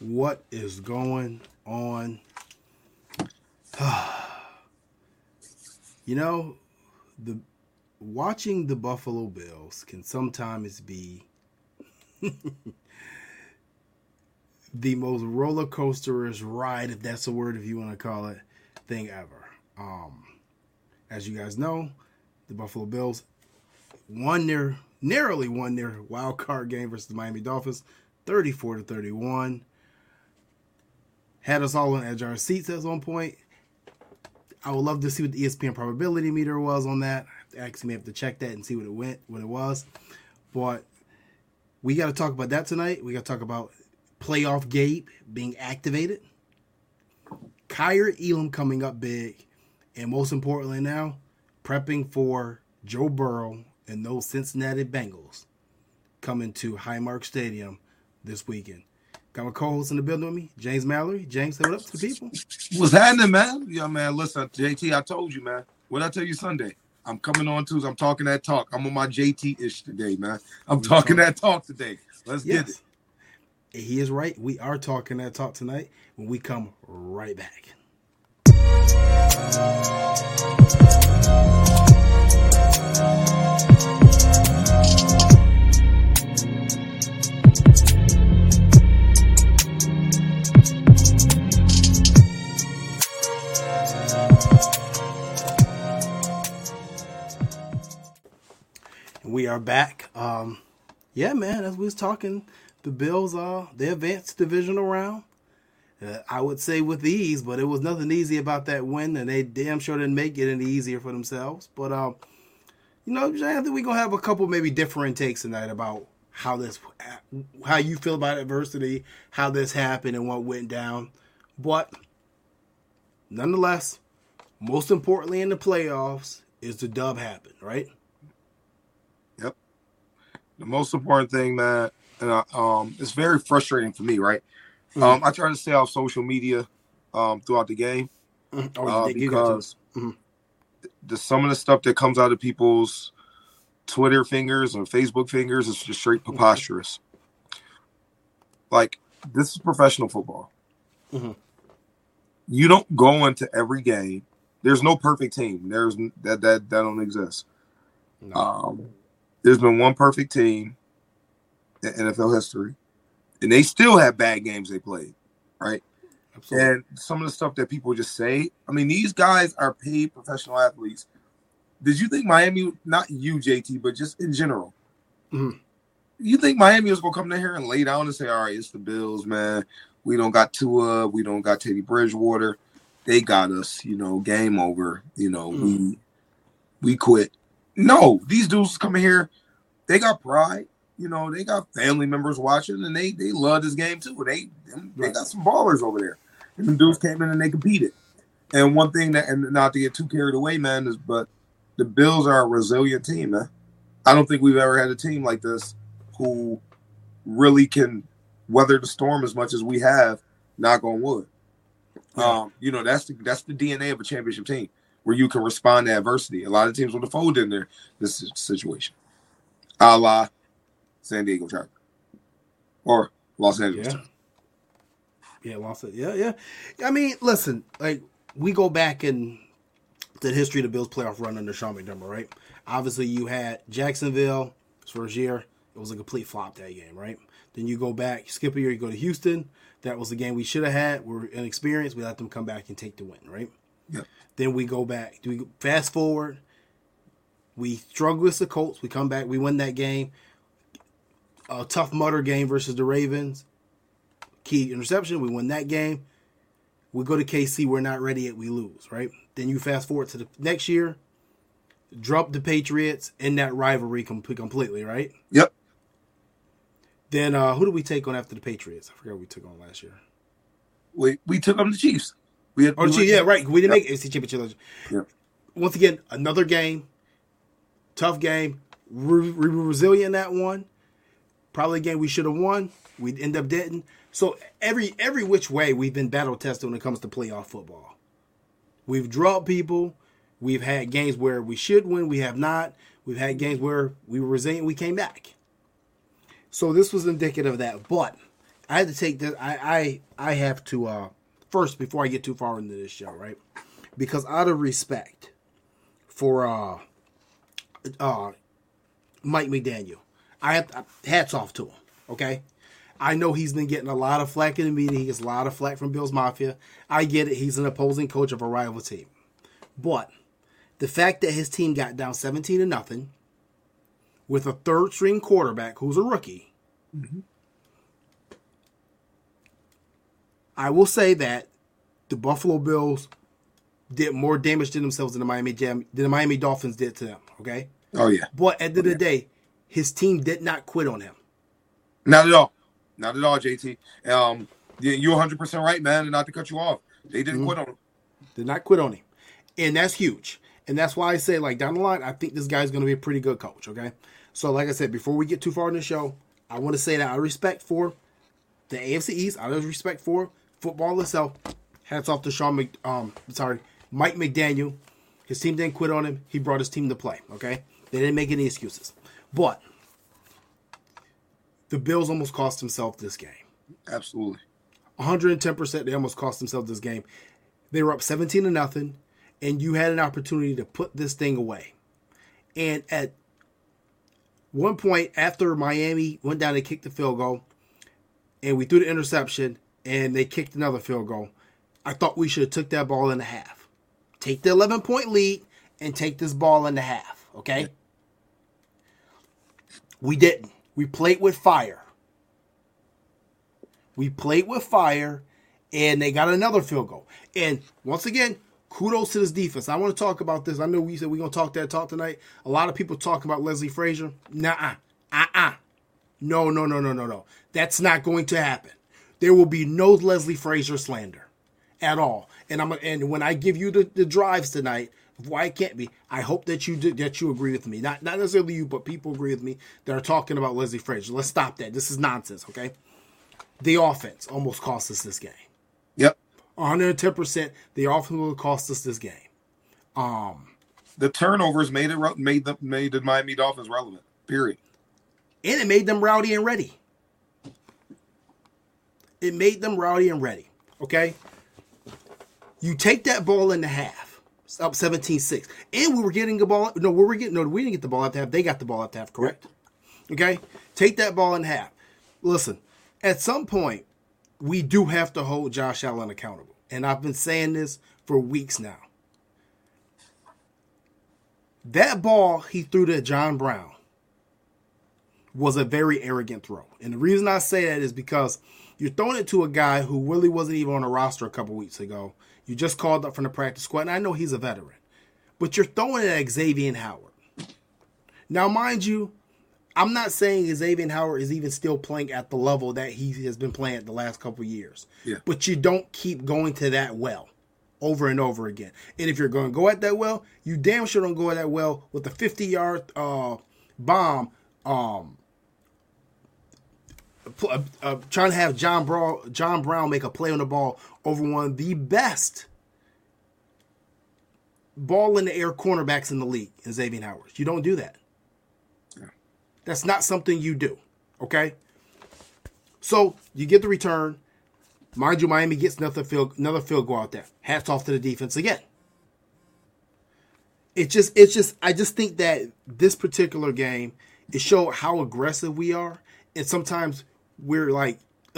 What is going on? You know, watching the Buffalo Bills can sometimes be the most roller coasterous ride, if that's a word, if you want to call it, thing ever. As you guys know, the Buffalo Bills narrowly won their wild card game versus the Miami Dolphins, 34-31. Had us all on edge of our seats at one point. I would love to see what the ESPN probability meter was on that. I actually may have to check that and see what it was. But we got to talk about that tonight. We got to talk about playoff Gabe being activated, Kaiir Elam coming up big, and most importantly now, prepping for Joe Burrow and those Cincinnati Bengals coming to Highmark Stadium this weekend. Got my co-host in the building with me, James Mallory. James, what up to the people? What's happening, man? Yeah, man, listen, JT, I told you, man. What did I tell you Sunday? I'm coming on Tuesday. I'm talking that talk. I'm on my JT-ish today, man. I'm talking that talk today. Let's get it. He is right. We are talking that talk tonight when we come right back. We are back. Yeah, man, as we was talking, the Bills, they advanced divisional round. I would say with ease, but it was nothing easy about that win, and they damn sure didn't make it any easier for themselves. But, you know, I think we're going to have a couple maybe different takes tonight about how you feel about adversity, how this happened and what went down. But, nonetheless, most importantly in the playoffs is the dub happened, right? The most important thing, man, and it's very frustrating for me, right? Mm-hmm. I try to stay off social media throughout the game because some of the stuff that comes out of people's Twitter fingers or Facebook fingers is just straight preposterous. Mm-hmm. Like, this is professional football. Mm-hmm. You don't go into every game. There's no perfect team. There's that don't exist. No. There's been one perfect team in NFL history, and they still have bad games they played, right? Absolutely. And some of the stuff that people just say, I mean, these guys are paid professional athletes. Did you think Miami, not you, JT, but just in general, you think Miami was going to come in here and lay down and say, all right, it's the Bills, man. We don't got Tua. We don't got Teddy Bridgewater. They got us, you know, game over. You know, we quit. No, these dudes coming here, they got pride. You know, they got family members watching, and they love this game too. They got some ballers over there. And the dudes came in and they competed. And one thing that, and not to get too carried away, man, but the Bills are a resilient team, man. I don't think we've ever had a team like this who really can weather the storm as much as we have, knock on wood. You know, that's the DNA of a championship team, where you can respond to adversity. A lot of teams would have folded in this situation, a la San Diego Chargers or Los Angeles Chargers. Yeah, yeah. I mean, listen, like we go back in the history of the Bills' playoff run under Sean McDermott, right? Obviously, you had Jacksonville his first year. It was a complete flop that game, right? Then you go back, you skip a year, you go to Houston. That was the game we should have had. We're inexperienced. We let them come back and take the win, right? Yep. Then we go back. We fast forward. We struggle with the Colts. We come back. We win that game. A tough mutter game versus the Ravens. Key interception. We win that game. We go to KC. We're not ready yet. We lose, right? Then you fast forward to the next year. Drop the Patriots in that rivalry completely, right? Yep. Then who did we take on after the Patriots? I forgot who we took on last year. We took on the Chiefs. We didn't make AFC Championship. Yeah. Once again, another game, tough game. We were resilient in that one. Probably a game we should have won. We end up didn't. So every which way we've been battle tested when it comes to playoff football. We've dropped people. We've had games where we should win. We have not. We've had games where we were resilient. We came back. So this was indicative of that. But I have to take this. I have to first, before I get too far into this show, right? Because out of respect for Mike McDaniel, I have to, hats off to him. Okay, I know he's been getting a lot of flack in the media. He gets a lot of flack from Bills Mafia. I get it. He's an opposing coach of a rival team, but the fact that his team got down 17-0 with a third-string quarterback who's a rookie. Mm-hmm. I will say that the Buffalo Bills did more damage to themselves than the Miami Dolphins did to them, okay? Oh, yeah. But at the end of the day, his team did not quit on him. Not at all. Not at all, JT. You're 100% right, man, and not to cut you off. They didn't quit on him. Did not quit on him. And that's huge. And that's why I say, like, down the line, I think this guy's going to be a pretty good coach, okay? So, like I said, before we get too far in the show, I want to say that out of respect for the AFC East, out of respect for football itself, hats off to Mike McDaniel. His team didn't quit on him. He brought his team to play, okay? They didn't make any excuses. But the Bills almost cost themselves this game. Absolutely. 110%, they almost cost themselves this game. They were up 17-0, and you had an opportunity to put this thing away. And at one point, after Miami went down and kicked the field goal, and we threw the interception, and they kicked another field goal, I thought we should have took that ball in the half. Take the 11-point lead and take this ball in the half, okay? Yeah. We didn't. We played with fire. And they got another field goal. And once again, kudos to this defense. I want to talk about this. I know we said we're going to talk that talk tonight. A lot of people talking about Leslie Frazier. No. That's not going to happen. There will be no Leslie Frazier slander at all. And when I give you the drives tonight, why it can't be, I hope that you agree with me. Not necessarily you, but people agree with me that are talking about Leslie Frazier. Let's stop that. This is nonsense, okay? The offense almost cost us this game. Yep. 110%, the offense will cost us this game. The turnovers made the Miami Dolphins relevant, period. And it made them rowdy and ready. Okay? You take that ball in the half. It's up 17-6. And we were getting the ball. We didn't get the ball at the half. They got the ball at the half, correct? Okay? Take that ball in half. Listen, at some point, we do have to hold Josh Allen accountable. And I've been saying this for weeks now. That ball he threw to John Brown was a very arrogant throw. And the reason I say that is because you're throwing it to a guy who really wasn't even on the roster a couple weeks ago. You just called up from the practice squad, and I know he's a veteran. But you're throwing it at Xavien Howard. Now, mind you, I'm not saying Xavien Howard is even still playing at the level that he has been playing at the last couple of years. Yeah. But you don't keep going to that well over and over again. And if you're going to go at that well, you damn sure don't go at that well with a 50-yard bomb trying to have John Brown make a play on the ball over one of the best ball-in-the-air cornerbacks in the league, in Xavien Howard. You don't do that. That's not something you do, okay? So you get the return. Mind you, Miami gets another field goal out there. Hats off to the defense again. I just think that this particular game, it showed how aggressive we are, and sometimes we're not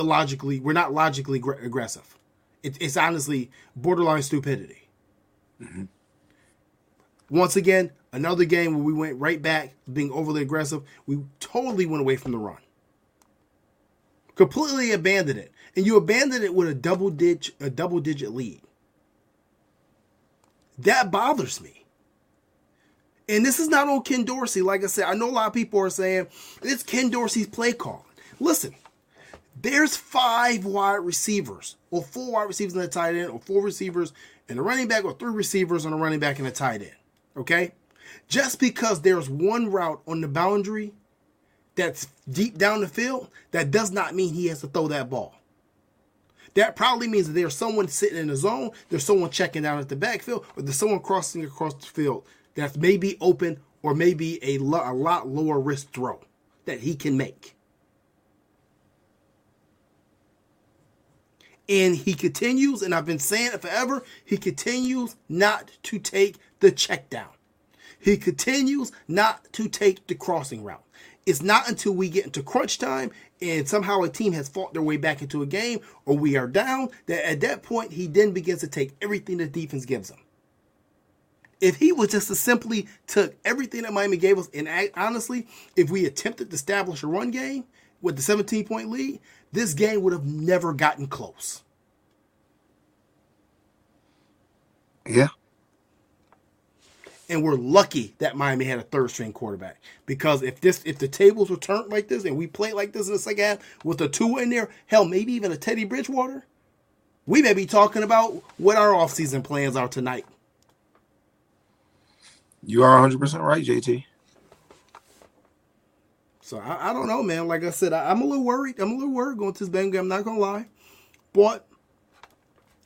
logically aggressive. It's honestly borderline stupidity. Mm-hmm. Once again, another game where we went right back, being overly aggressive. We totally went away from the run. Completely abandoned it. And you abandoned it with a double-digit lead. That bothers me. And this is not on Ken Dorsey. Like I said, I know a lot of people are saying, it's Ken Dorsey's play calling. Listen, there's 5 wide receivers, or 4 wide receivers and a tight end, or 4 receivers and a running back, or 3 receivers and a running back and a tight end. Okay? Just because there's one route on the boundary that's deep down the field, that does not mean he has to throw that ball. That probably means that there's someone sitting in the zone, there's someone checking down at the backfield, or there's someone crossing across the field that may be open or may be a lot lower risk throw that he can make. And he continues, and I've been saying it forever, he continues not to take the check down. He continues not to take the crossing route. It's not until we get into crunch time and somehow a team has fought their way back into a game or we are down that at that point he then begins to take everything the defense gives him. If he was just to simply took everything that Miami gave us, and honestly, if we attempted to establish a run game with the 17-point lead, this game would have never gotten close. Yeah. And we're lucky that Miami had a third-string quarterback, because if the tables were turned like this and we played like this in the second half with a two in there, hell, maybe even a Teddy Bridgewater, we may be talking about what our offseason plans are tonight. You are 100% right, JT. So I don't know, man. Like I said, I'm a little worried. I'm a little worried going to this Bengals game. I'm not going to lie. But,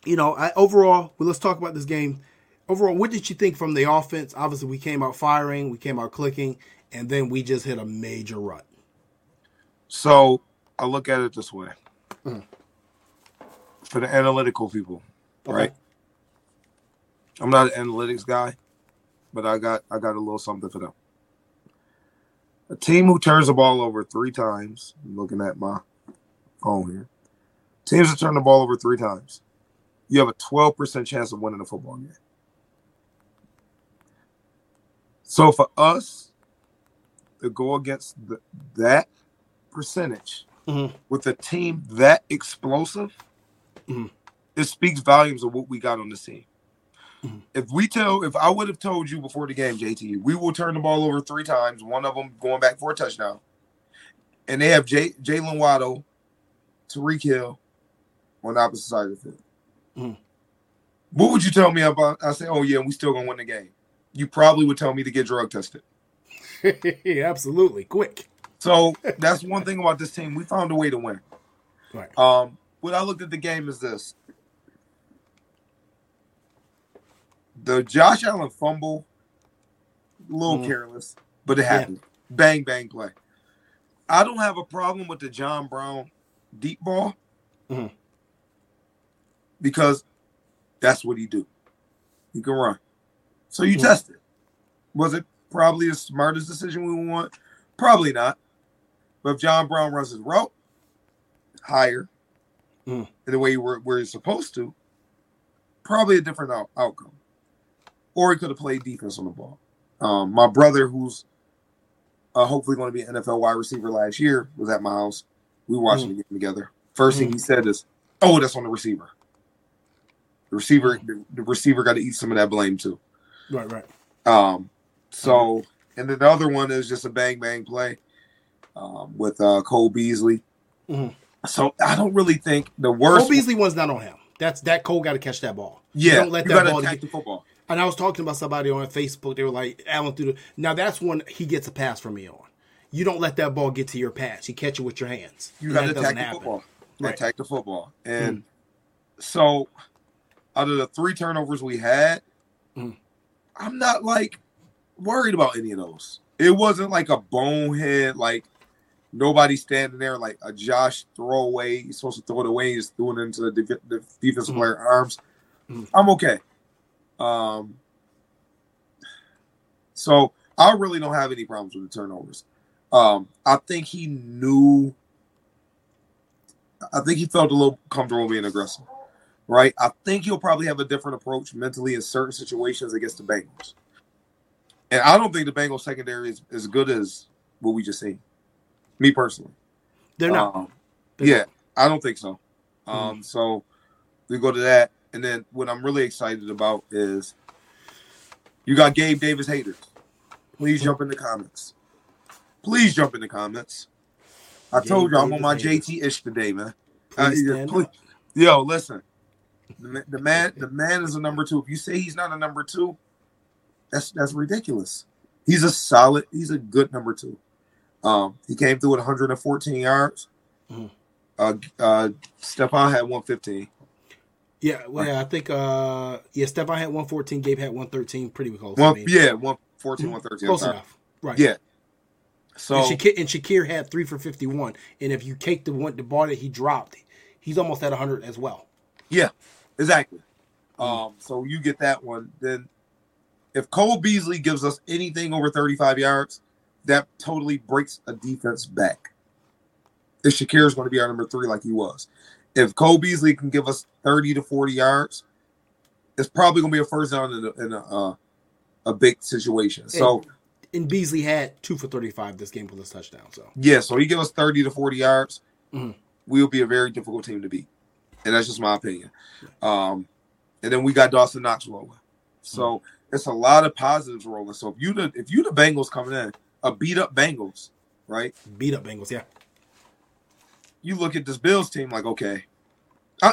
you know, overall, let's talk about this game. Overall, what did you think from the offense? Obviously, we came out firing, we came out clicking, and then we just hit a major rut. So I look at it this way. Mm-hmm. For the analytical people, okay. Right? I'm not an analytics guy, but I got a little something for them. A team who turns the ball over three times, I'm looking at my phone here, teams that turn the ball over three times, you have a 12% chance of winning a football game. So for us to go against that percentage mm-hmm. with a team that explosive, mm-hmm. it speaks volumes of what we got on the team. Mm-hmm. If I would have told you before the game, JT, we will turn the ball over three times, one of them going back for a touchdown, and they have Jalen Waddle, Tyreek Hill on the opposite side of the field. Mm-hmm. What would you tell me about? I say, oh yeah, we still gonna win the game. You probably would tell me to get drug tested. Absolutely. Quick. So that's one thing about this team. We found a way to win. Right. What I looked at the game is this. The Josh Allen fumble, a little careless, but it happened. Yeah. Bang, bang play. I don't have a problem with the John Brown deep ball because that's what he do. He can run. So you test it. Was it probably the smartest decision we want? Probably not. But if John Brown runs his route higher in the way where he's supposed to, probably a different outcome. Or he could have played defense on the ball. My brother, who's hopefully going to be an NFL wide receiver last year, was at my house. We were watching the game together. First thing he said is, oh, that's on the receiver. The receiver got to eat some of that blame too. Right. And then the other one is just a bang, bang play with Cole Beasley. Mm-hmm. So I don't really think the worst. Cole Beasley one's not on him. Cole got to catch that ball. Yeah. Don't let that ball attack the football. And I was talking about somebody on Facebook. They were like, Allen threw now that's one he gets a pass from me on. You don't let that ball get to your pass. You catch it with your hands. You got to attack the football. Right. Attack the football. And so out of the three turnovers we had, I'm not, worried about any of those. It wasn't, a bonehead, nobody standing there, a Josh throwaway. He's supposed to throw it away. He's throwing it into the defensive player arms. I'm okay. So I really don't have any problems with the turnovers. I think he knew – I think he felt a little comfortable being aggressive. Right, I think he'll probably have a different approach mentally in certain situations against the Bengals, and I don't think the Bengals secondary is as good as what we just seen. Me personally, they're not. I don't think so. So we go to that, and then what I'm really excited about is you got Gabe Davis haters. Please jump in the comments. Please jump in the comments. I told you I'm on my JT ish today, man. Yo, listen. The man is a number two. If you say he's not a number two, that's ridiculous. He's a good number two. He came through at 114 yards. Stephon had 115. I think Stephon had 114. Gabe had 113. Pretty close. 114, 113. Close enough. Right. Yeah. So and Shakir had 3 for 51. And if you take the ball that he dropped, he's almost at 100 as well. Yeah, exactly. So you get that one. Then if Cole Beasley gives us anything over 35 yards, that totally breaks a defense back. If Shakir's going to be our number three like he was. If Cole Beasley can give us 30 to 40 yards, it's probably going to be a first down in a big situation. And Beasley had 2 for 35 this game with his touchdown. So he gave us 30 to 40 yards. Mm-hmm. We'll be a very difficult team to beat. And that's just my opinion. And then we got Dawson Knox rolling. So it's a lot of positives rolling. So if you the Bengals coming in, a beat-up Bengals, right? Beat-up Bengals, yeah. You look at this Bills team like, okay,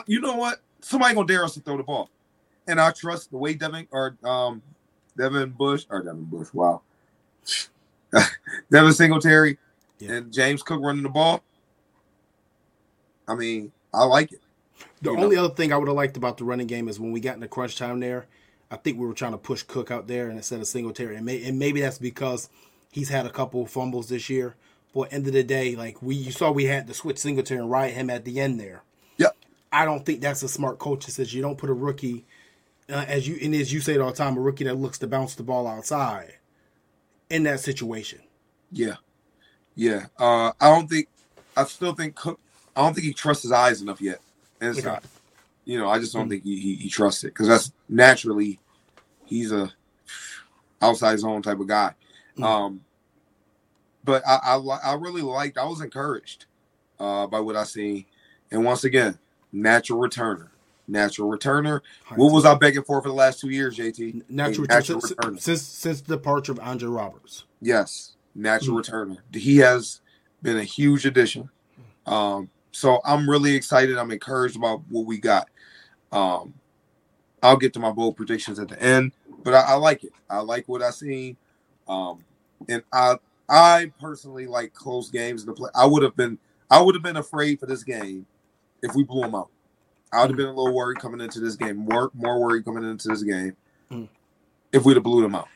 you know what? Somebody going to dare us to throw the ball. And I trust the way Devin Singletary and James Cook running the ball. I mean, I like it. The only other thing I would have liked about the running game is when we got into crunch time there, I think we were trying to push Cook out there and instead of Singletary. And maybe that's because he's had a couple fumbles this year. But end of the day, like you saw we had to switch Singletary and ride him at the end there. Yep. I don't think that's a smart coach that says you don't put a rookie, as you say it all the time, a rookie that looks to bounce the ball outside in that situation. Yeah. Yeah. I don't think he trusts his eyes enough yet. And it's not, I just don't think he trusts it because that's naturally he's a outside zone type of guy. Mm-hmm. But I really liked. I was encouraged by what I seen. And once again, natural returner. What was I begging for the last 2 years, JT? Natural returner since the departure of Andre Roberts. Yes, natural returner. He has been a huge addition. So I'm really excited. I'm encouraged about what we got. I'll get to my bold predictions at the end, but I like it. I like what I seen, and I personally like close games in the play. I would have been afraid for this game if we blew them out. I would have been a little worried coming into this game. More worried coming into this game if we'd have blew them out.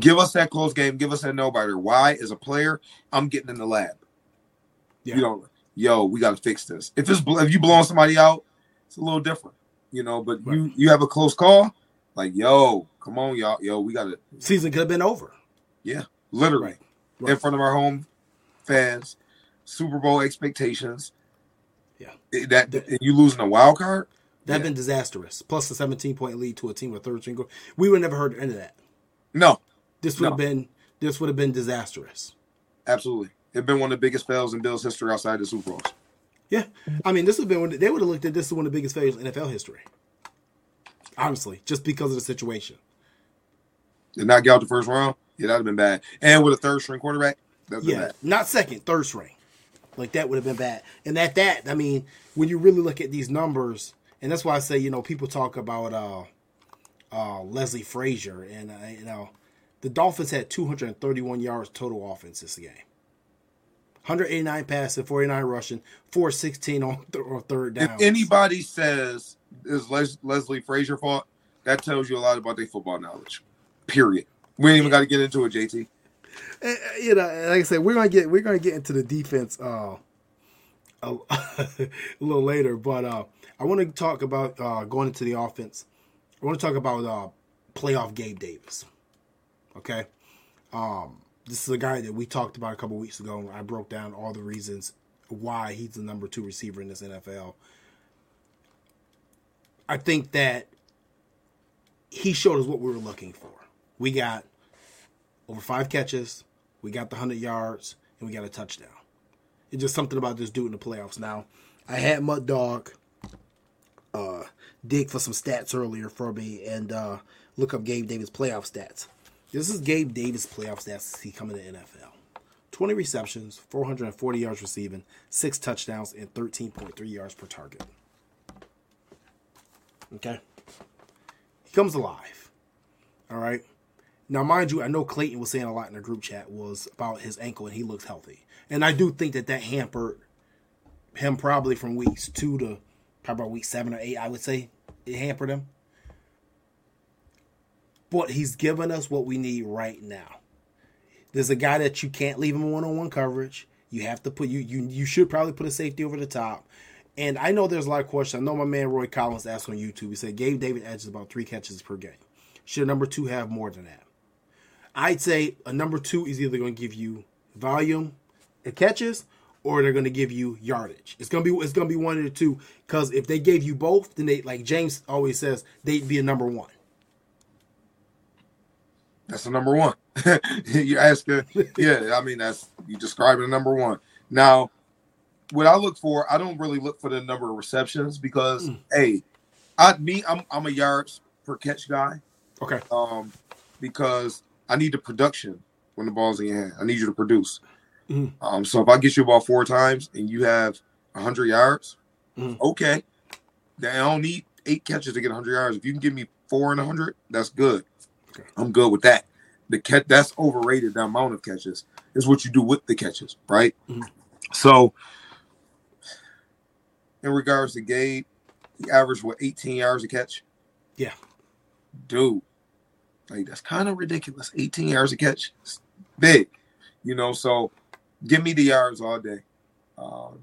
Give us that close game. Give us that no-biter. Why? As a player, I'm getting in the lab. Yeah. We got to fix this. If you blowing somebody out, it's a little different, But right. you have a close call, like come on, y'all, we got to. Season could have been over. Yeah, literally right. In front of our home fans, Super Bowl expectations. Yeah, you losing a wild card. That'd been disastrous. Plus the 17-point lead to a team with 13 goals. We would have never heard the end of that. No, this would have been disastrous. Absolutely. It's been one of the biggest fails in Bills history outside the Super Bowls. Yeah. I mean, they would have looked at this as one of the biggest fails in NFL history. Honestly, just because of the situation. Did not get out the first round? Yeah, that would have been bad. And with a third-string quarterback? Bad. Not second, third string. Like, that would have been bad. And at that, I mean, when you really look at these numbers, and that's why I say, people talk about Leslie Frazier. And, the Dolphins had 231 yards total offense this game. 189 passing, 49 rushing, 416 on third down. If anybody says it's Leslie Frazier's fault, that tells you a lot about their football knowledge. Period. We ain't even got to get into it, JT. Like I said, we're gonna get into the defense a little later, but I want to talk about going into the offense. I want to talk about playoff Gabe Davis. Okay. This is a guy that we talked about a couple weeks ago, and I broke down all the reasons why he's the number 2 receiver in this NFL. I think that he showed us what we were looking for. We got over 5 catches, we got the 100 yards, and we got a touchdown. It's just something about this dude in the playoffs. Now, I had Mud Dog dig for some stats earlier for me and look up Gabe Davis' playoff stats. This is Gabe Davis' playoff stats he coming to the NFL. 20 receptions, 440 yards receiving, 6 touchdowns, and 13.3 yards per target. Okay? He comes alive. All right? Now, mind you, I know Clayton was saying a lot in the group chat was about his ankle, and he looks healthy. And I do think that hampered him probably from weeks 2 to probably week 7 or 8, I would say. It hampered him. But he's given us what we need right now. There's a guy that you can't leave him one-on-one coverage. You have to put you should probably put a safety over the top. And I know there's a lot of questions. I know my man Roy Collins asked on YouTube. He said, Gabe Davis edges about 3 catches per game. Should a number 2 have more than that? I'd say a number 2 is either going to give you volume and catches, or they're going to give you yardage. It's going to be one of the two, because if they gave you both, then they, like James always says, they'd be a number 1. That's a number 1. You ask her, yeah, I mean, that's, you describing a number 1. Now, what I look for, I don't really look for the number of receptions because, hey, I'm a yards per catch guy. Okay. Because I need the production when the ball's in your hand. I need you to produce. So if I get you about 4 times and you have 100 yards, okay. Now, I don't need 8 catches to get 100 yards. If you can give me 4 and 100, that's good. Okay. I'm good with that. That's overrated, the amount of catches. It's what you do with the catches, right? So in regards to Gabe, he averaged, 18 yards a catch? Yeah. Dude, like, that's kind of ridiculous. 18 yards a catch? It's big. You know, so give me the yards all day. The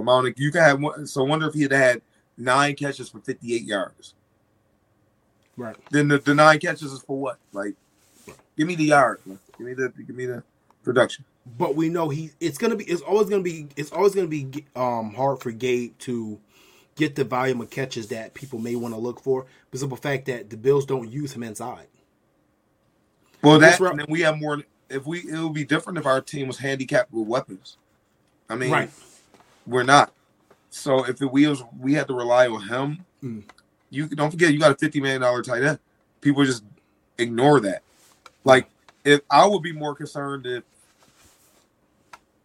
amount of, you can have one. So I wonder if he had 9 catches for 58 yards. Right. Then the 9 catches is for what? Like, give me the yard. Give me the production. But we know it's always going to be hard for Gabe to get the volume of catches that people may want to look for, because of the fact that the Bills don't use him inside. Well, that's right. And then we have more. It would be different if our team was handicapped with weapons. I mean, right. We're not. So if we had to rely on him, you don't forget you got a $50 million tight end. People just ignore that. Like, if I would be more concerned if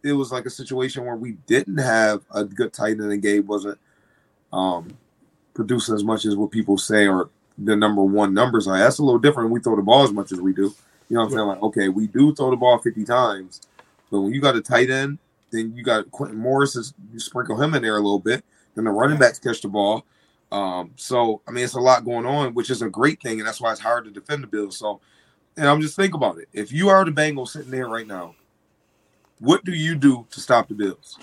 it was like a situation where we didn't have a good tight end and Gabe wasn't producing as much as what people say or the number 1 numbers are. That's a little different. We throw the ball as much as we do. You know what I'm saying? Like, okay, we do throw the ball 50 times, but when you got a tight end, then you got Quentin Morris, you sprinkle him in there a little bit, then the running backs catch the ball. So, I mean, it's a lot going on, which is a great thing, and that's why it's hard to defend the Bills. So, and I'm just thinking about it. If you are the Bengals sitting there right now, what do you do to stop the Bills,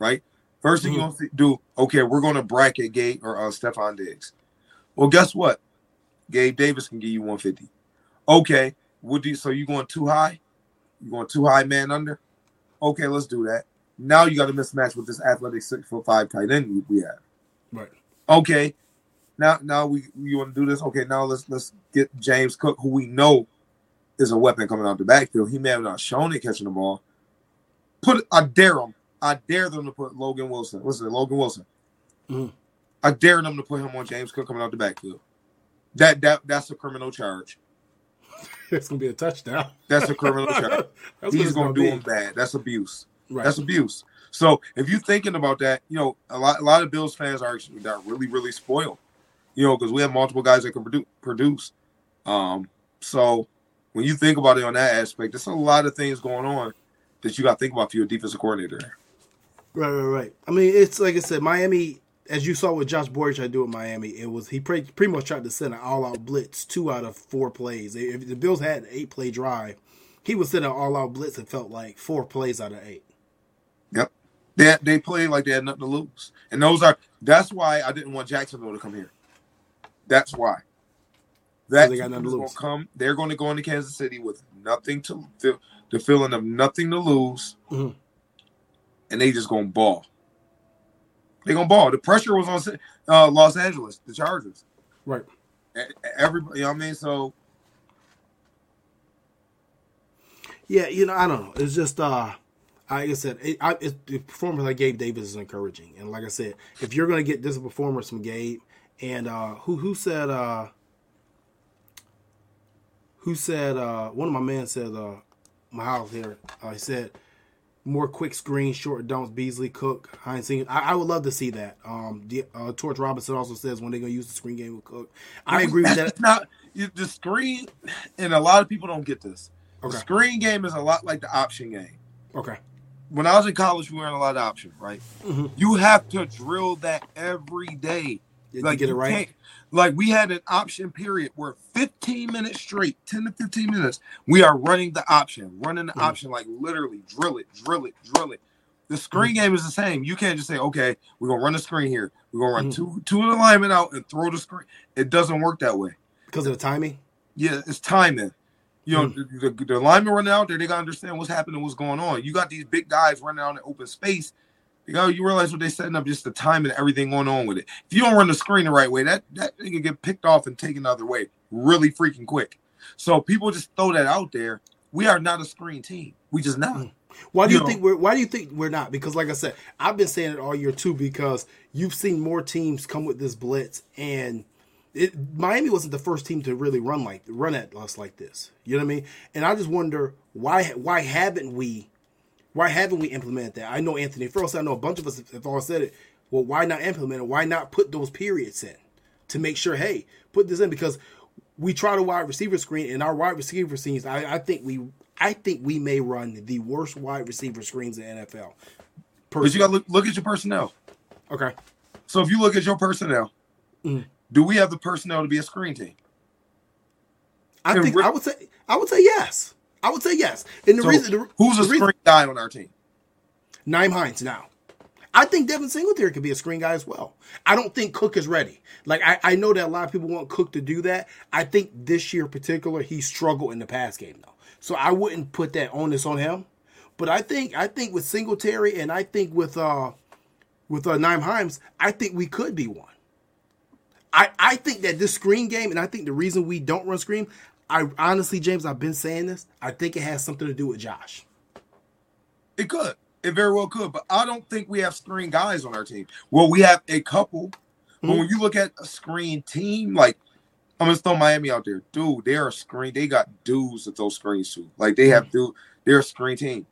right? First thing you're going to do, okay, we're going to bracket Gabe or Stephon Diggs. Well, guess what? Gabe Davis can give you 150. Okay. So you going too high? You going too high, man under? Okay, let's do that. Now you got a mismatch with this athletic 6'5" tight end we have. Right. Okay. Now you want to do this? Okay, now let's get James Cook, who we know is a weapon coming out the backfield. He may have not shown it catching the ball. I dare them to put Logan Wilson. I dare them to put him on James Cook coming out the backfield. That's a criminal charge. It's going to be a touchdown. That's a criminal charge. He's going to do him bad. That's abuse. Right. That's abuse. So if you're thinking about that, you know, a lot of Bills fans are actually really, really spoiled, you know, because we have multiple guys that can produce. So when you think about it on that aspect, there's a lot of things going on that you got to think about for your defensive coordinator. Right. I mean, it's like I said, Miami, as you saw with Josh Boyer trying to do with Miami, he pretty much tried to send an all-out blitz 2 out of 4 plays. If the Bills had an 8-play drive, he would send an all-out blitz and felt like 4 plays out of 8. Yep. They played like they had nothing to lose. And that's why I didn't want Jacksonville to come here. That's why. They got nothing to lose. They're going to go into Kansas City with nothing to feel, the feeling of nothing to lose, and they just going to ball. They're going to ball. The pressure was on Los Angeles, the Chargers. Right. Everybody, you know what I mean? So. Yeah, you know, I don't know. It's just, like I said, the performance like Gabe Davis is encouraging. And like I said, if you're going to get this performance from Gabe, and one of my men said, my house here, he said, more quick screen, short dumps, Beasley, Cook, Hines, Singletary. I would love to see that. Torch Robinson also says when they're going to use the screen game with Cook. I agree with that. The screen, and a lot of people don't get this. Okay. The screen game is a lot like the option game. Okay. When I was in college, we were in a lot of option, right? You have to drill that every day. Like, you get it right. Like, we had an option period where 15 minutes straight, 10 to 15 minutes, we are running the option, like literally drill it. The screen game is the same. You can't just say, okay, we're going to run the screen here. We're going to run two of the linemen out and throw the screen. It doesn't work that way. Because of the timing? Yeah, it's timing. You know, the linemen running out there, they got to understand what's happening, what's going on. You got these big guys running out in open space. You know, you realize what they're setting up, just the timing, everything going on with it. If you don't run the screen the right way, that thing can get picked off and taken the other way really freaking quick. So people just throw that out there. We are not a screen team. We just not. Why do you think we're not? Because, like I said, I've been saying it all year too. Because you've seen more teams come with this blitz, and Miami wasn't the first team to really run at us like this. You know what I mean? And I just wonder why haven't we implemented that? I know Anthony Frost. I know a bunch of us have all said it. Well, why not implement it? Why not put those periods in to make sure? Hey, put this in because we tried a wide receiver screen, and our wide receiver scenes. I think we may run the worst wide receiver screens in the NFL. But you got to look at your personnel. Okay. So if you look at your personnel, do we have the personnel to be a screen team? I would say yes. I would say yes. And who's the screen guy on our team? Nyheim Hines now. I think Devin Singletary could be a screen guy as well. I don't think Cook is ready. Like, I know that a lot of people want Cook to do that. I think this year in particular, he struggled in the pass game, though. So I wouldn't put that onus on him. But I think with Singletary and I think with Nyheim Hines, I think we could be one. I think that this screen game, and I think the reason we don't run screen, I honestly, James, I've been saying this, I think it has something to do with Josh. It could. It very well could, but I don't think we have screen guys on our team. Well, we have a couple, but when you look at a screen team, like I'm gonna throw Miami out there, dude. They are a screen. They got dudes that throw screens to. Like they have dude. They're a screen team.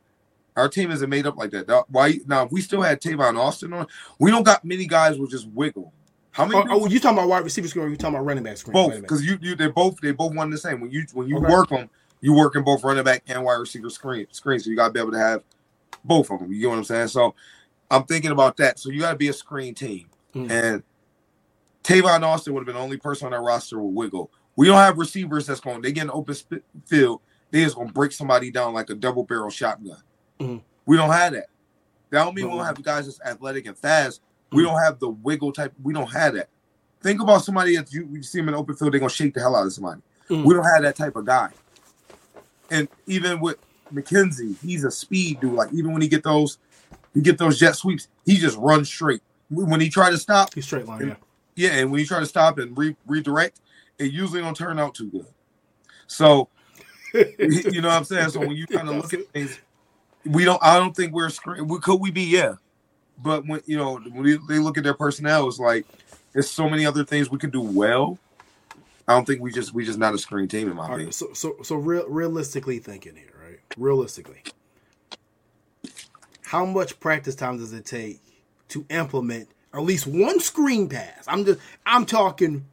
Our team isn't made up like that. Why now? If we still had Tavon Austin on, we don't got many guys who just wiggle. How many? Oh, you talking about wide receiver screen? Or you talking about running back screen? Both, because they both one and the same. When you work them, you work in both running back and wide receiver screen. So you gotta be able to have both of them. You get what I'm saying? So I'm thinking about that. So you got to be a screen team. And Tavon Austin would have been the only person on our roster with wiggle. We don't have receivers that's going, they get an open field, they just going to break somebody down like a double barrel shotgun. We don't have that. That don't mean we don't have guys that's athletic and fast. We don't have the wiggle type. We don't have that. Think about somebody that you see them in the open field, they're going to shake the hell out of somebody. We don't have that type of guy. And even with McKenzie, he's a speed dude. Like even when he get those jet sweeps, he just runs straight. When he try to stop, he's straight line. Yeah, and when you try to stop and redirect, it usually don't turn out too good. So you know what I'm saying. So when you kind of look at things, I don't think we're screen. Could we be? Yeah, but when you know when they look at their personnel, it's like there's so many other things we could do well. I don't think we just not a screen team in my opinion. Right, so realistically thinking here. Realistically, how much practice time does it take to implement at least one screen pass? I'm talking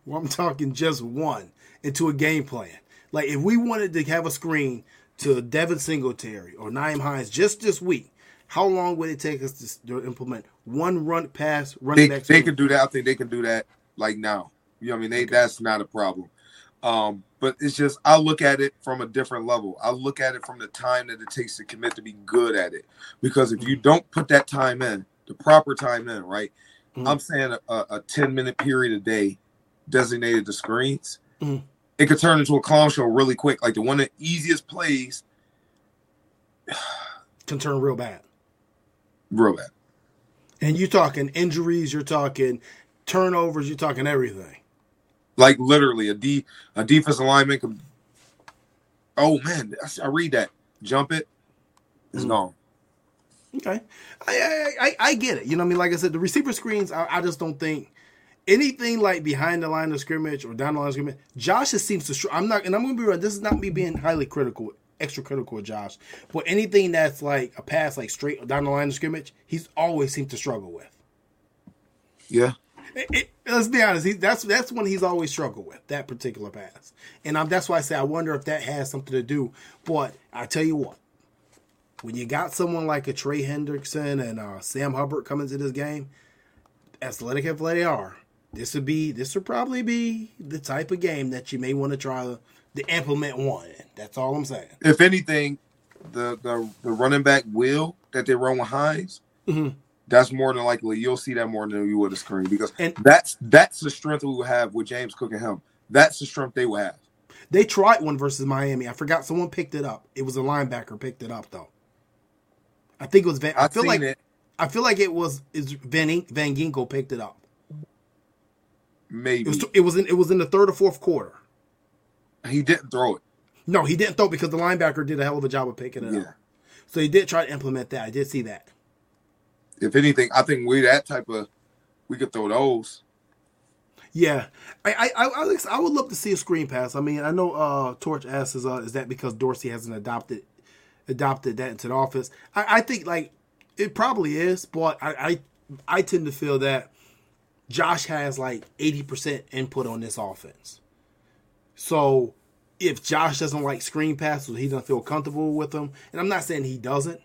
just one into a game plan. Like if we wanted to have a screen to Devin Singletary or Nyheim Hines just this week, how long would it take us to implement one run pass? Running back, they can do that. I think they can do that like now. You know what I mean? That's not a problem. But it's just I look at it from a different level. I look at it from the time that it takes to commit to be good at it. Because if you don't put that time in, the proper time in, right? I'm saying a 10-minute period a day designated to screens. It could turn into a clown show really quick. Like the one of the easiest plays can turn real bad. Real bad. And you're talking injuries, you're talking turnovers, you're talking everything. Like literally, a defensive lineman could. Oh man, I read that. Jump it, it's gone. Okay, I get it. You know what I mean? Like I said, the receiver screens. I just don't think anything like behind the line of scrimmage or down the line of scrimmage. Josh just seems to. I'm gonna be real. This is not me being highly critical, extra critical of Josh. But anything that's like a pass, like straight down the line of scrimmage, he's always seemed to struggle with. Yeah. Let's be honest. That's one he's always struggled with, that particular pass. And that's why I say I wonder if that has something to do. But I tell you what, when you got someone like a Trey Hendrickson and Sam Hubbard coming to this game, athletic as they are, this would probably be the type of game that you may want to try to implement one. That's all I'm saying. If anything, the running back will that they run with Hines Mm-hmm. That's more than likely you'll see that more than you would a screen, because that's the strength we will have with James Cook and him. That's the strength they will have. They tried one versus Miami. I forgot someone picked it up. It was a linebacker picked it up though. I think it was Van Ginkel picked it up. Maybe it was in the third or fourth quarter. He didn't throw it. No, he didn't throw it because the linebacker did a hell of a job of picking it up. So he did try to implement that. I did see that. If anything, I think we could throw those. Yeah, I would love to see a screen pass. I mean, I know Torch asks, is that because Dorsey hasn't adopted that into the office? I think like it probably is, but I tend to feel that Josh has like 80% input on this offense. So if Josh doesn't like screen passes, he doesn't feel comfortable with them, and I'm not saying he doesn't,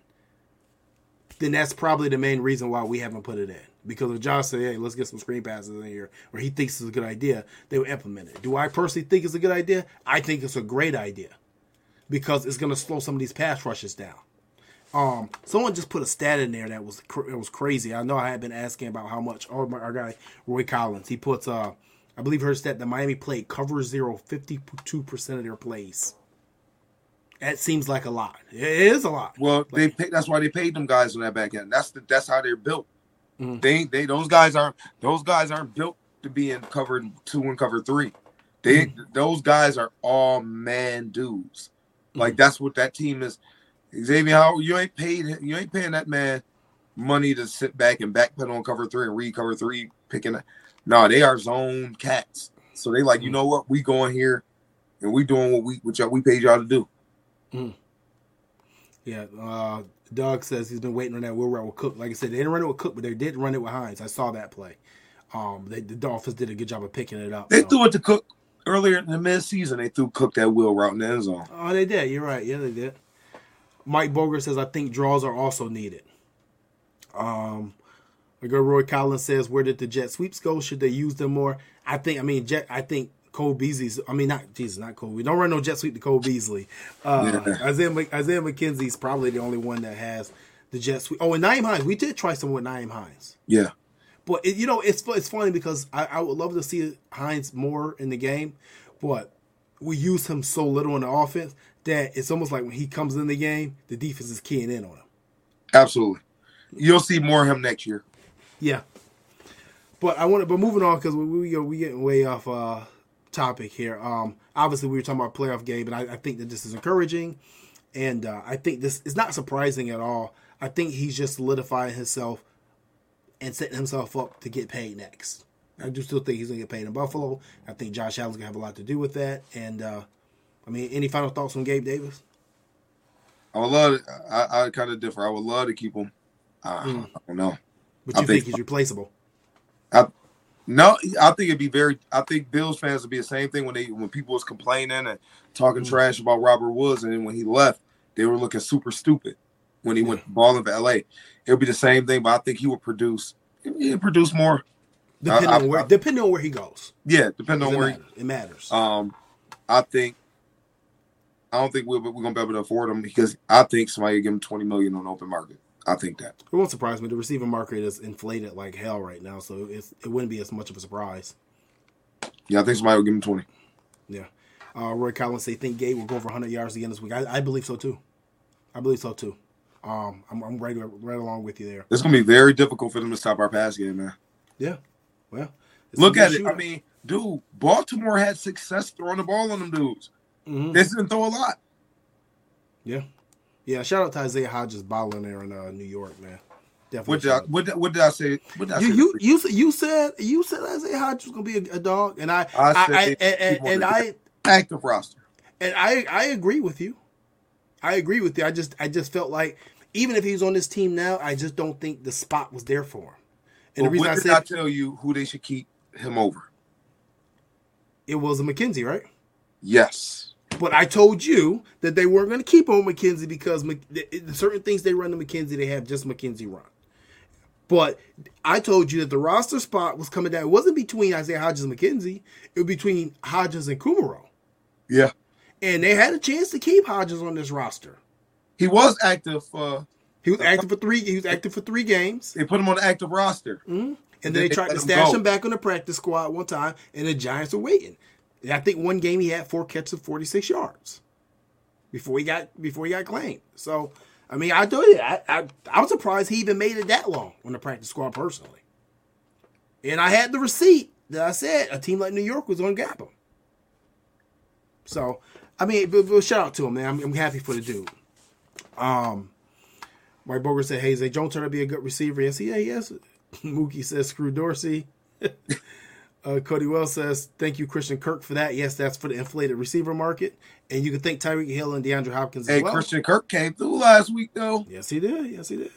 then that's probably the main reason why we haven't put it in. Because if Josh said, hey, let's get some screen passes in here, or he thinks it's a good idea, they will implement it. Do I personally think it's a good idea? I think it's a great idea because it's going to slow some of these pass rushes down. Someone just put a stat in there that was crazy. I know I had been asking about how much our guy Roy Collins, he puts, I believe her stat that Miami played cover zero 52% of their plays. That seems like a lot. It is a lot. Well, like, that's why they paid them guys on that back end. That's how they're built. Mm-hmm. Those guys aren't built to be in cover two and cover three. Those guys are all man dudes. Like that's what that team is. Xavien Howard, you ain't paying that man money to sit back and backpedal on cover three and read cover three picking. No, they are zone cats. So they like, you know what, we going here and we doing what we paid y'all to do. Mm. Yeah, Doug says he's been waiting on that wheel route with Cook. Like I said, they didn't run it with Cook, but they did run it with Hines. I saw that play. The Dolphins did a good job of picking it up. They threw it to Cook earlier in the midseason. They threw Cook that wheel route in the end zone. Oh, they did. You're right. Yeah, they did. Mike Boger says, I think draws are also needed. My girl Roy Collins says, where did the jet sweeps go? Should they use them more? I think Cole Beasley's, I mean, not Cole. We don't run no jet sweep to Cole Beasley. Isaiah McKenzie's probably the only one that has the jet sweep. Oh, and Nyheim Hines. We did try some with Nyheim Hines. Yeah. But, it's funny because I would love to see Hines more in the game, but we use him so little in the offense that it's almost like when he comes in the game, the defense is keying in on him. Absolutely. You'll see more of him next year. Yeah. But moving on because we getting way off topic here. Obviously, we were talking about playoff game, and I think that this is encouraging, and I think this is not surprising at all. I think he's just solidifying himself and setting himself up to get paid next. I do still think he's going to get paid in Buffalo. I think Josh Allen's going to have a lot to do with that. And, any final thoughts on Gabe Davis? I would love it. I kind of differ. I would love to keep him. I don't know. But you think he's replaceable? I think Bills fans would be the same thing when people was complaining and talking trash about Robert Woods, and then when he left, they were looking super stupid when he went balling for LA. It'll be the same thing, but I think he will produce. He'll produce more depending on where he goes. Yeah, depending on where it matters. I don't think we're gonna be able to afford him because I think somebody will give him $20 million on the open market. I think that. It won't surprise me. The receiving market is inflated like hell right now, so it wouldn't be as much of a surprise. Yeah, I think somebody will give him 20. Yeah. Roy Collins, they think Gabe will go over 100 yards again this week. I believe so, too. I'm right along with you there. It's going to be very difficult for them to stop our pass game, man. Yeah. Well. Look at it. I mean, dude, Baltimore had success throwing the ball on them dudes. Mm-hmm. They didn't throw a lot. Yeah. Yeah, shout out to Isaiah Hodges bottling there in New York, man. Definitely. What did I say? You said Isaiah Hodges was gonna be a dog, and I said active roster. And I agree with you. I just felt like even if he's on this team now, I just don't think the spot was there for him. And the reason I tell you who they should keep him over? It was a McKenzie, right? Yes. But I told you that they weren't going to keep on McKenzie because certain things they run to McKenzie, they have just McKenzie run. But I told you that the roster spot was coming down. It wasn't between Isaiah Hodges and McKenzie. It was between Hodges and Kumaro. Yeah. And they had a chance to keep Hodges on this roster. He was active He was active for three. He was active for three games. They put him on the active roster, and then they tried to stash him back on the practice squad one time. And the Giants are waiting. And I think one game he had 4 catches of 46 yards before he got claimed. So I mean, I told you, I was surprised he even made it that long on the practice squad personally. And I had the receipt that I said a team like New York was going to gap him. So I mean, but shout out to him, man. I'm happy for the dude. Mike Boger said, hey, is Jones Turner be a good receiver? Yes, he is. Mookie says, screw Dorsey. Cody Wells says, thank you, Christian Kirk, for that. Yes, that's for the inflated receiver market. And you can thank Tyreek Hill and DeAndre Hopkins as well. Hey, Christian Kirk came through last week, though. Yes, he did. Yes, he did.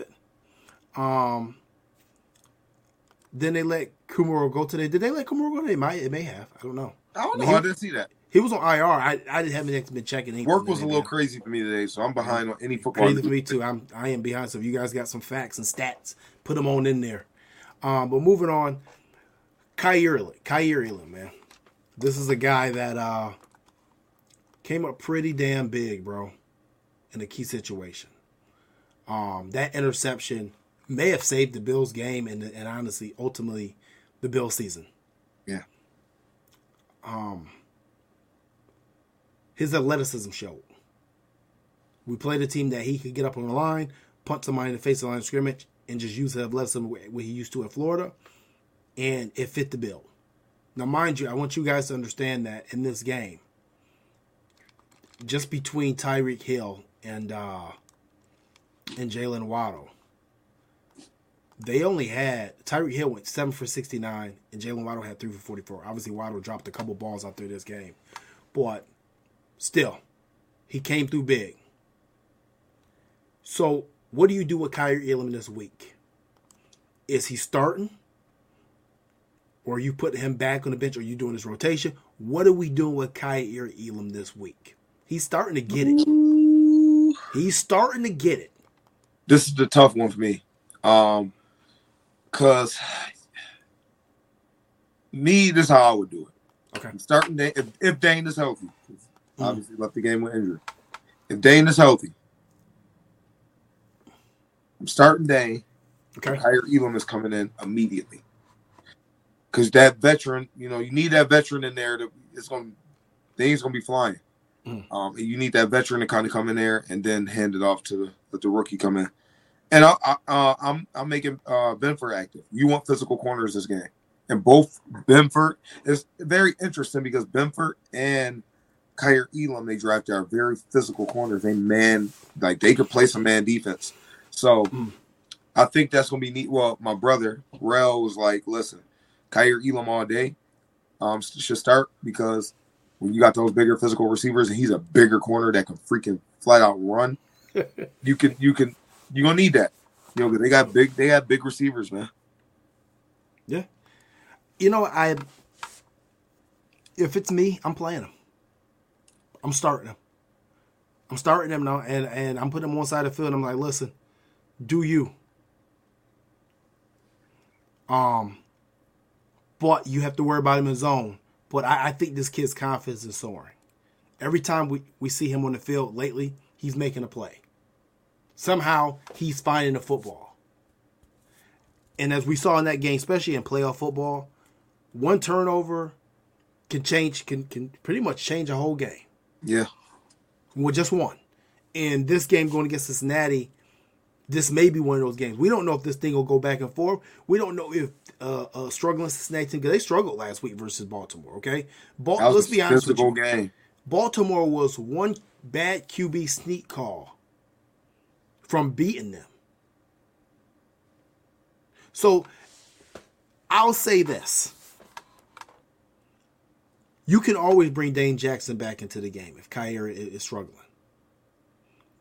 Then they let Kumaro go today. Did they let Kumaro go today? It may have. I don't know. I don't know. I didn't see that. He was on IR. I haven't been checking anything. Work was a little crazy for me today, so I'm behind on any football. Crazy for me, too. I am behind, so if you guys got some facts and stats, put them on in there. But moving on, Kaiir Elam, man. This is a guy that came up pretty damn big, bro, in a key situation. That interception may have saved the Bills game and honestly, ultimately, the Bills season. Yeah. His athleticism showed. We played a team that he could get up on the line, punt somebody in the face of the line of scrimmage, and just use his athleticism what he used to in Florida, and it fit the bill. Now, mind you, I want you guys to understand that in this game, just between Tyreek Hill and Jalen Waddle, they only had Tyreek Hill went 7 for 69, and Jalen Waddle had 3 for 44. Obviously, Waddle dropped a couple balls out there this game, but still, he came through big. So, what do you do with Kaiir Elam this week? Is he starting? Or are you putting him back on the bench? Or are you doing his rotation? What are we doing with Kaiir Elam this week? He's starting to get it. He's starting to get it. This is the tough one for me. Because me, this is how I would do it. Okay. I'm starting if Dane is healthy. Obviously, left the game with injury. If Dane is healthy, I'm starting Dane. Okay. Kaiir Elam is coming in immediately because that veteran, you need that veteran in there. Dane's gonna be flying. And you need that veteran to kind of come in there and then hand it off to the rookie come in. And I'm making Benford active. You want physical corners this game, and both Benford is very interesting because Benford and Kaiir Elam, they draft our very physical corners. They could play some man defense. So I think that's going to be neat. Well, my brother, Rel, was like, listen, Kaiir Elam all day should start because when you got those bigger physical receivers and he's a bigger corner that can freaking flat out run, you're going to need that. They got big receivers, man. Yeah. If it's me, I'm playing them. I'm starting him. I'm starting him now, and I'm putting him one side of the field. And I'm like, listen, do you? But you have to worry about him in the zone. But I think this kid's confidence is soaring. Every time we see him on the field lately, he's making a play. Somehow he's finding the football. And as we saw in that game, especially in playoff football, one turnover can pretty much change a whole game. Yeah. Well, just one. And this game going against Cincinnati, this may be one of those games. We don't know if this thing will go back and forth. We don't know if struggling Cincinnati team, because they struggled last week versus Baltimore, okay? Let's be honest with you. Game. Baltimore was one bad QB sneak call from beating them. So, I'll say this. You can always bring Dane Jackson back into the game if Kaiir is struggling.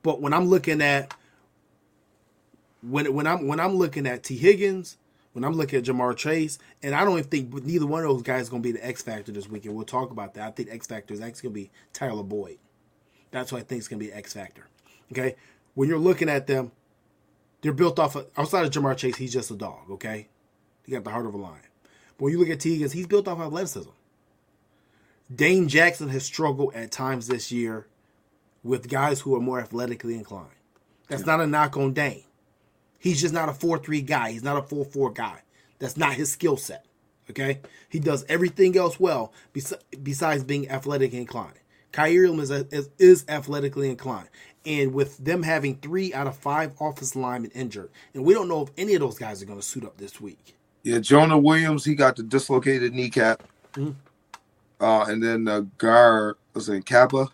But when I'm looking at when I'm looking at Tee Higgins, when I'm looking at Jamar Chase, and I don't even think neither one of those guys is going to be the X factor this weekend. We'll talk about that. I think X factor is actually going to be Tyler Boyd. That's what I think is going to be the X factor. Okay, when you're looking at them, they're built off of, outside of Jamar Chase. He's just a dog. Okay, he got the heart of a lion. But when you look at Tee Higgins, he's built off of athleticism. Dane Jackson has struggled at times this year with guys who are more athletically inclined. That's not a knock on Dane. He's just not a 4-3 guy. He's not a 4-4 guy. That's not his skill set, okay? He does everything else well besides being athletic inclined. Kaiir Elam is athletically inclined. And with them having 3 out of 5 offensive linemen injured, and we don't know if any of those guys are going to suit up this week. Yeah, Jonah Williams, he got the dislocated kneecap. Mm-hmm. And then Gar, what's it, Kappa.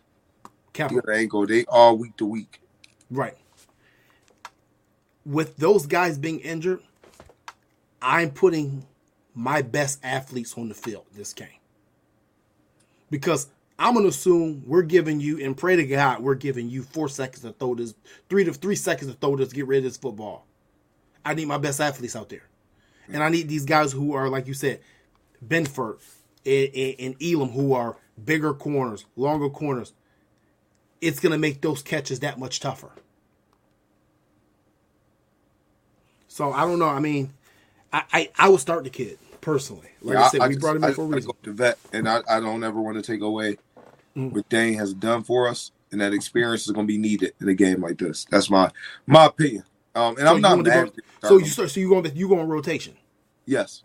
Ankle. They all week to week. Right. With those guys being injured, I'm putting my best athletes on the field this game. Because I'm going to assume we're giving you, and pray to God, we're giving you 4 seconds to throw this, 3 seconds to throw this, get rid of this football. I need my best athletes out there. And I need these guys who are, like you said, Benford and Elam, who are bigger corners, longer corners. It's going to make those catches that much tougher. So, I don't know. I mean, I would start the kid, personally. Like yeah, I said, we brought him in for a reason. I go to vet, and I don't ever want to take away what Dane has done for us, and that experience is going to be needed in a game like this. That's my opinion. And so I'm not mad. So you're going rotation? Yes.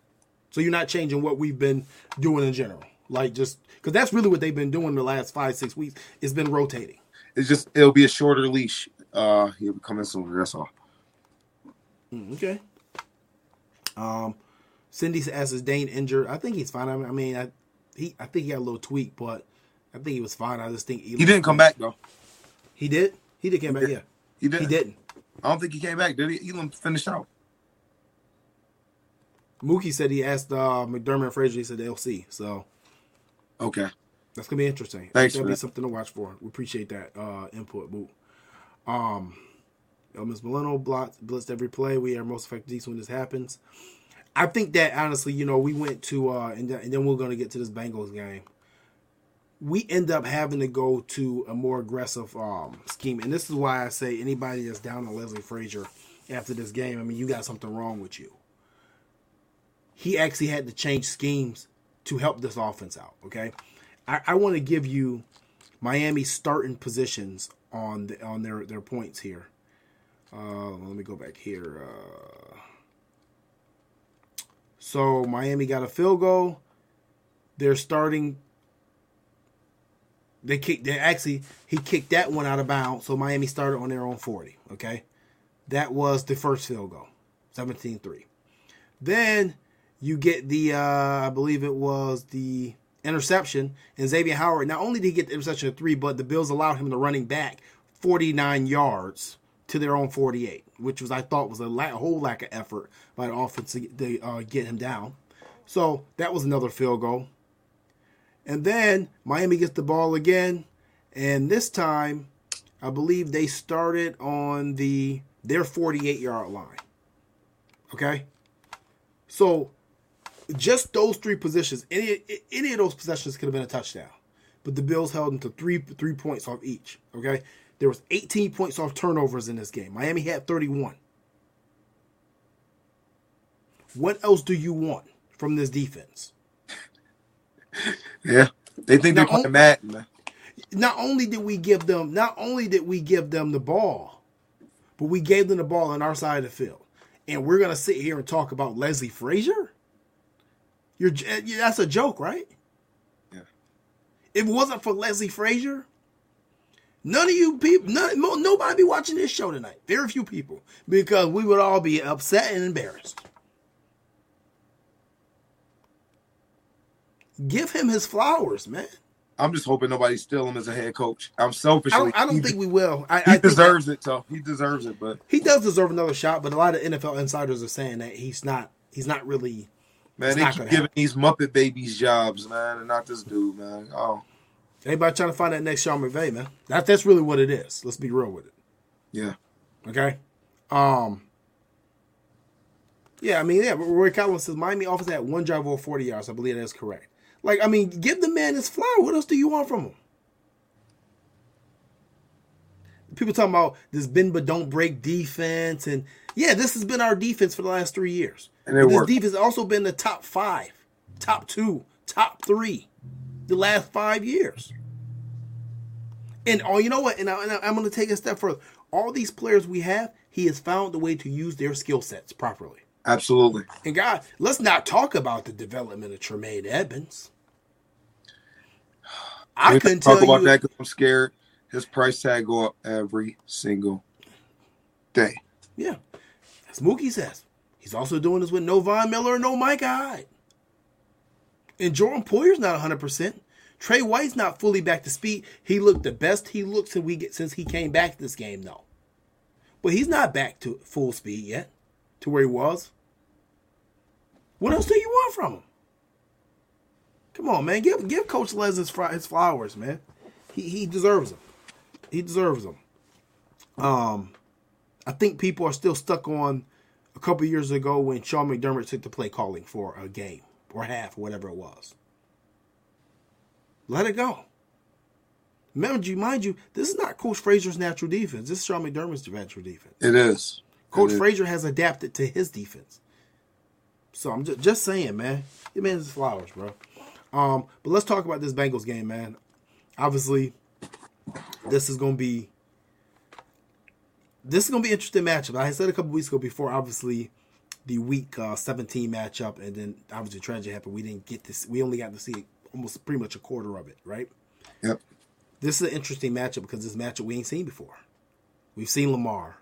So you're not changing what we've been doing in general? Like just because that's really what they've been doing the last 5-6 weeks. It's been rotating. It's just it'll be a shorter leash. He'll be coming sooner. That's all. Okay. Cindy says, "Is Dane injured?" I think he's fine. I mean, I think he had a little tweak, but I think he was fine. I just think he didn't come back though. He did. He came back. Yeah. He didn't. I don't think he came back. Did he? Elam finished out. Mookie said he asked McDermott and Frazier. He said they'll see. So. Okay. That's going to be interesting. Thanks. That'll be something to watch for. We appreciate that input, Boo. Ms. Mileno blitzed every play. We are most effective when this happens. I think that, honestly, you know, we went to, and then we're going to get to this Bengals game. We end up having to go to a more aggressive scheme. And this is why I say anybody that's down on Leslie Frazier after this game, I mean, you got something wrong with you. He actually had to change schemes to help this offense out, okay? I want to give you Miami's starting positions on their points here. Let me go back here. So Miami got a field goal. They're starting. He kicked that one out of bounds, so Miami started on their own 40, okay? That was the first field goal, 17-3. Then you get the, I believe it was the interception, and Xavien Howard, not only did he get the interception of 3, but the Bills allowed him to running back 49 yards to their own 48, which was I thought was a whole lack of effort by the offense to get him down. So that was another field goal. And then Miami gets the ball again, and this time I believe they started on their 48-yard line, okay? So just those three positions, any of those possessions could have been a touchdown, but the Bills held them to three points off each, okay? There was 18 points off turnovers in this game. Miami had 31. What else do you want from this defense? Yeah, they think they're playing Madden, man. Not only did we give them the ball, but we gave them the ball on our side of the field, and we're gonna sit here and talk about Leslie Frazier. That's a joke, right? Yeah. If it wasn't for Leslie Frazier, none of you people, nobody be watching this show tonight. Very few people, because we would all be upset and embarrassed. Give him his flowers, man. I'm just hoping nobody steals him as a head coach. I'm selfishly. I don't think we will. He deserves it, though. He deserves it, but he does deserve another shot. But a lot of NFL insiders are saying that he's not really. Man, they keep giving these Muppet babies jobs, man, and not this dude, man. Oh, anybody trying to find that next Sean McVay, man? That's really what it is. Let's be real with it. Yeah. Okay. Yeah, I mean, yeah. Roy Collins says Miami offense had one drive over 40 yards. I believe that's correct. Like, I mean, give the man his flower. What else do you want from him? People talking about this bend but don't break defense. And, yeah, this has been our defense for the last 3 years. And this defense has also been the top 5, top 2, top 3 the last 5 years. And, oh, you know what? And I'm going to take a step further. all these players we have, he has found a way to use their skill sets properly. Absolutely. And God, let's not talk about the development of Tremaine Edmonds. I couldn't tell you. Talk about that because I'm scared. His price tag go up every single day. Yeah. As Mookie says, he's also doing this with no Von Miller and no Mike Hyde. And Jordan Poyer's not 100%. Trey White's not fully back to speed. He looked the best he looked since he came back this game, though. But he's not back to full speed yet, to where he was. What else do you want from him? Come on, man. Give Coach Les his flowers, man. He deserves them. He deserves them. I think people are still stuck on a couple years ago when Sean McDermott took the play calling for a game or half, whatever it was. Let it go. Mind you, this is not Coach Frazier's natural defense. This is Sean McDermott's natural defense. It is. Coach Frazier has adapted to his defense. So I'm just saying, man. It means flowers, bro. But let's talk about this Bengals game, man. Obviously, this is gonna be an interesting matchup. I said a couple weeks ago before, obviously, the week 17 matchup, and then obviously tragedy happened. We didn't get this. We only got to see almost pretty much a quarter of it, right? Yep. This is an interesting matchup because this matchup we ain't seen before. We've seen Lamar.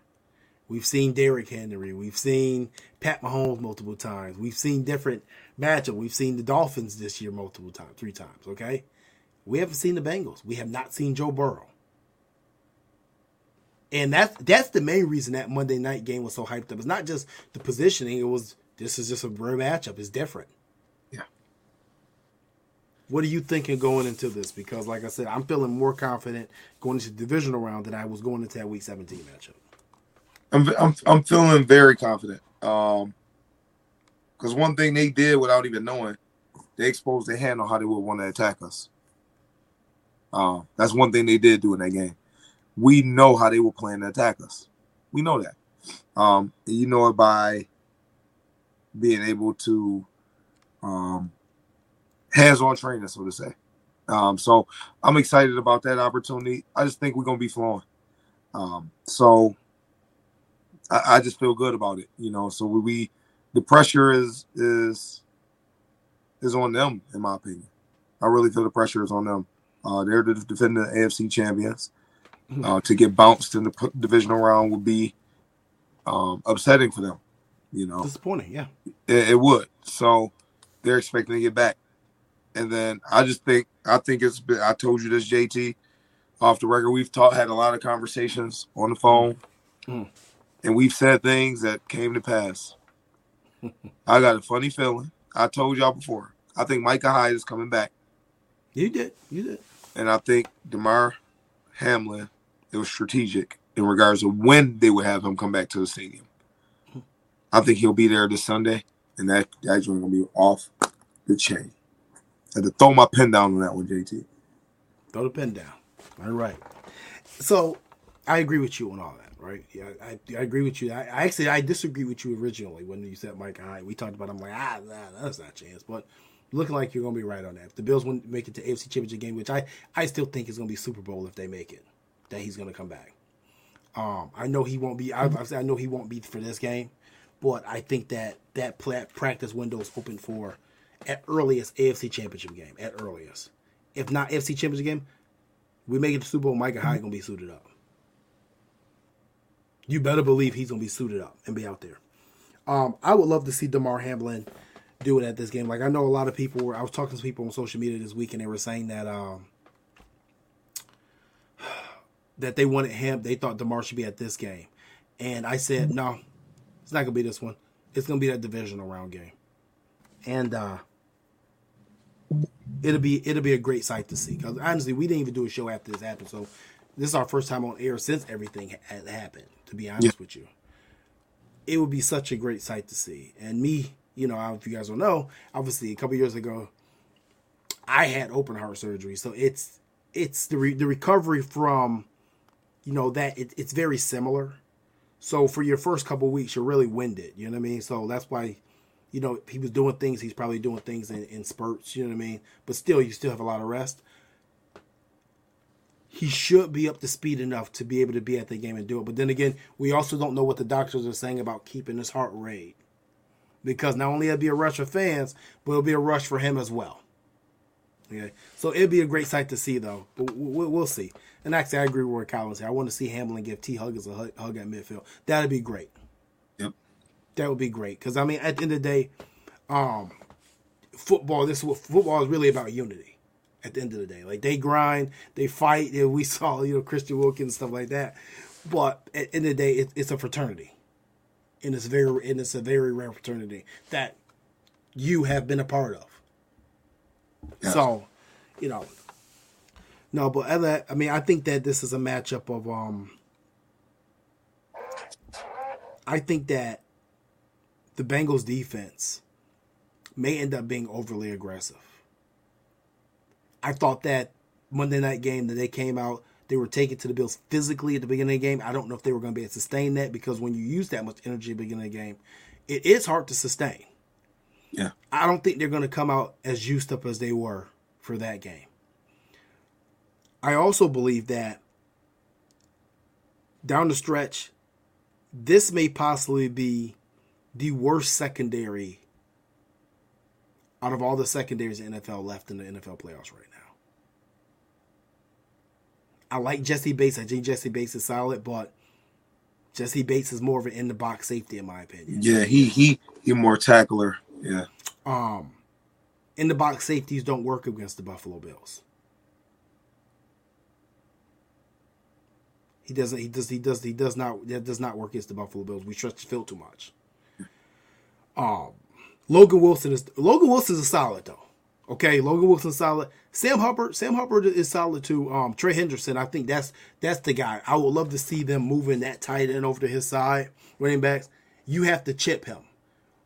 We've seen Derrick Henry. We've seen Pat Mahomes multiple times. We've seen different matchups. We've seen the Dolphins this year multiple times, 3 times, okay? We haven't seen the Bengals. We have not seen Joe Burrow. And that's the main reason that Monday night game was so hyped up. It's not just the positioning. It was, this is just a rare matchup. It's different. Yeah. What are you thinking going into this? Because, like I said, I'm feeling more confident going into the divisional round than I was going into that Week 17 matchup. I'm feeling very confident. Because one thing they did without even knowing, they exposed their hand on how they would want to attack us. That's one thing they did do in that game. We know how they were playing to attack us. We know that. You know it by being able to hands-on training, so to say. So I'm excited about that opportunity. I just think we're going to be flowing. So I just feel good about it, you know. So the pressure is on them, in my opinion. I really feel the pressure is on them. They're the defending AFC champions. To get bounced in the divisional round would be upsetting for them, you know. Disappointing, yeah. It would. So they're expecting to get back. And then I think it's been, I told you this, JT, off the record. We've had a lot of conversations on the phone, and we've said things that came to pass. I got a funny feeling. I told y'all before. I think Micah Hyde is coming back. You did. And I think Demar Hamlin, it was strategic in regards to when they would have him come back to the stadium. I think he'll be there this Sunday, and that's going to be off the chain. I had to throw my pen down on that one, JT. Throw the pen down. All right. So I agree with you on all that, right? Yeah, I agree with you. I disagree with you originally when you said Mike Hyde. We talked about him like, nah, that's not a chance, but looking like you're going to be right on that. If the Bills wouldn't make it to AFC Championship game, which I still think is going to be Super Bowl if they make it, that he's going to come back. I know he won't be. I know he won't be for this game, but I think that practice window is open for at earliest AFC Championship game. At earliest, if not AFC Championship game, we make it to Super Bowl. Micah Hyde going to be suited up. You better believe he's going to be suited up and be out there. I would love to see Demar Hamlin do it at this game. Like, I know a lot of people I was talking to people on social media this week, and they were saying that that they wanted him. They thought Demar should be at this game, and I said no, it's not gonna be this one. It's gonna be that divisional round game, and it'll be a great sight to see. Because honestly, we didn't even do a show after this happened, so this is our first time on air since everything had happened. To be honest with you, it would be such a great sight to see, and me. You know, if you guys don't know, obviously a couple years ago, I had open heart surgery, so it's the recovery from, you know, that it's very similar. So for your first couple of weeks, you're really winded. You know what I mean? So that's why, you know, he was doing things. He's probably doing things in spurts. You know what I mean? But still, you still have a lot of rest. he should be up to speed enough to be able to be at the game and do it. But then again, we also don't know what the doctors are saying about keeping his heart rate. Because not only it'll be a rush for fans, but it'll be a rush for him as well. Okay, so it'd be a great sight to see, though. But we'll see. And actually, I agree with Roy Collins here. I want to see Hamlin give Tee Higgins a hug at midfield. That'd be great. Yep. That would be great. Because, I mean, at the end of the day, football is really about unity. At the end of the day, like, they grind, they fight. And we saw, Christian Wilkins, stuff like that. But at the end of the day, it's a fraternity, and it's a very rare fraternity that you have been a part of. Yeah. So, no, but I think that this is a matchup of I think that the Bengals defense may end up being overly aggressive. I thought that Monday night game that they came out, they were taken to the Bills physically at the beginning of the game. I don't know if they were going to be able to sustain that, because when you use that much energy at the beginning of the game, it is hard to sustain. Yeah. I don't think they're going to come out as used up as they were for that game. I also believe that down the stretch, this may possibly be the worst secondary out of all the secondaries in the NFL left in the NFL playoffs right now. I like Jesse Bates. I think Jesse Bates is solid, but Jesse Bates is more of an in-the-box safety, in my opinion. Yeah, he more tackler. Yeah. In-the-box safeties don't work against the Buffalo Bills. That does not work against the Buffalo Bills. We stretch the field too much. Logan Wilson is solid, though. Okay, Logan Wilson's solid. Sam Hubbard is solid too. Trey Henderson, I think that's the guy. I would love to see them moving that tight end over to his side. Running backs, you have to chip him.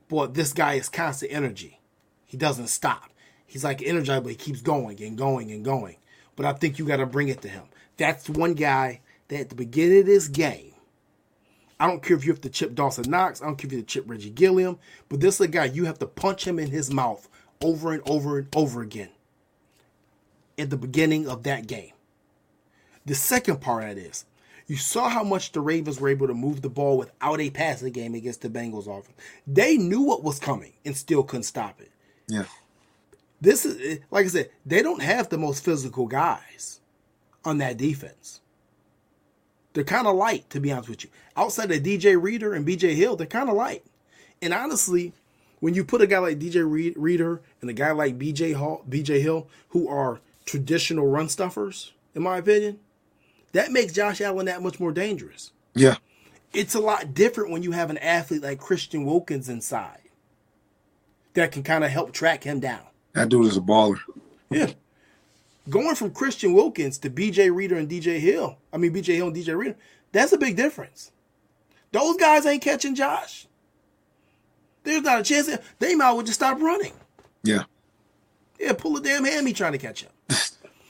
But this guy is constant energy. He doesn't stop. He's like energized, but he keeps going and going and going. But I think you got to bring it to him. That's one guy that at the beginning of this game, I don't care if you have to chip Dawson Knox. I don't care if you have to chip Reggie Gilliam. But this is a guy, you have to punch him in his mouth over and over and over again at the beginning of that game. The second part of that is, you saw how much the Ravens were able to move the ball without a passing game against the Bengals offense. They knew what was coming and still couldn't stop it. Yeah. This is, like I said, they don't have the most physical guys on that defense. They're kind of light, to be honest with you. Outside of DJ Reader and BJ Hill, they're kind of light. And honestly, when you put a guy like DJ Reader and a guy like BJ Hill, who are traditional run stuffers, in my opinion, that makes Josh Allen that much more dangerous. Yeah. It's a lot different when you have an athlete like Christian Wilkins inside that can kind of help track him down. That dude is a baller. Yeah. Going from Christian Wilkins to BJ Hill and DJ Reader, that's a big difference. Those guys ain't catching Josh. There's not a chance. They might well just stop running. Yeah. Yeah, pull a damn hammy trying to catch him.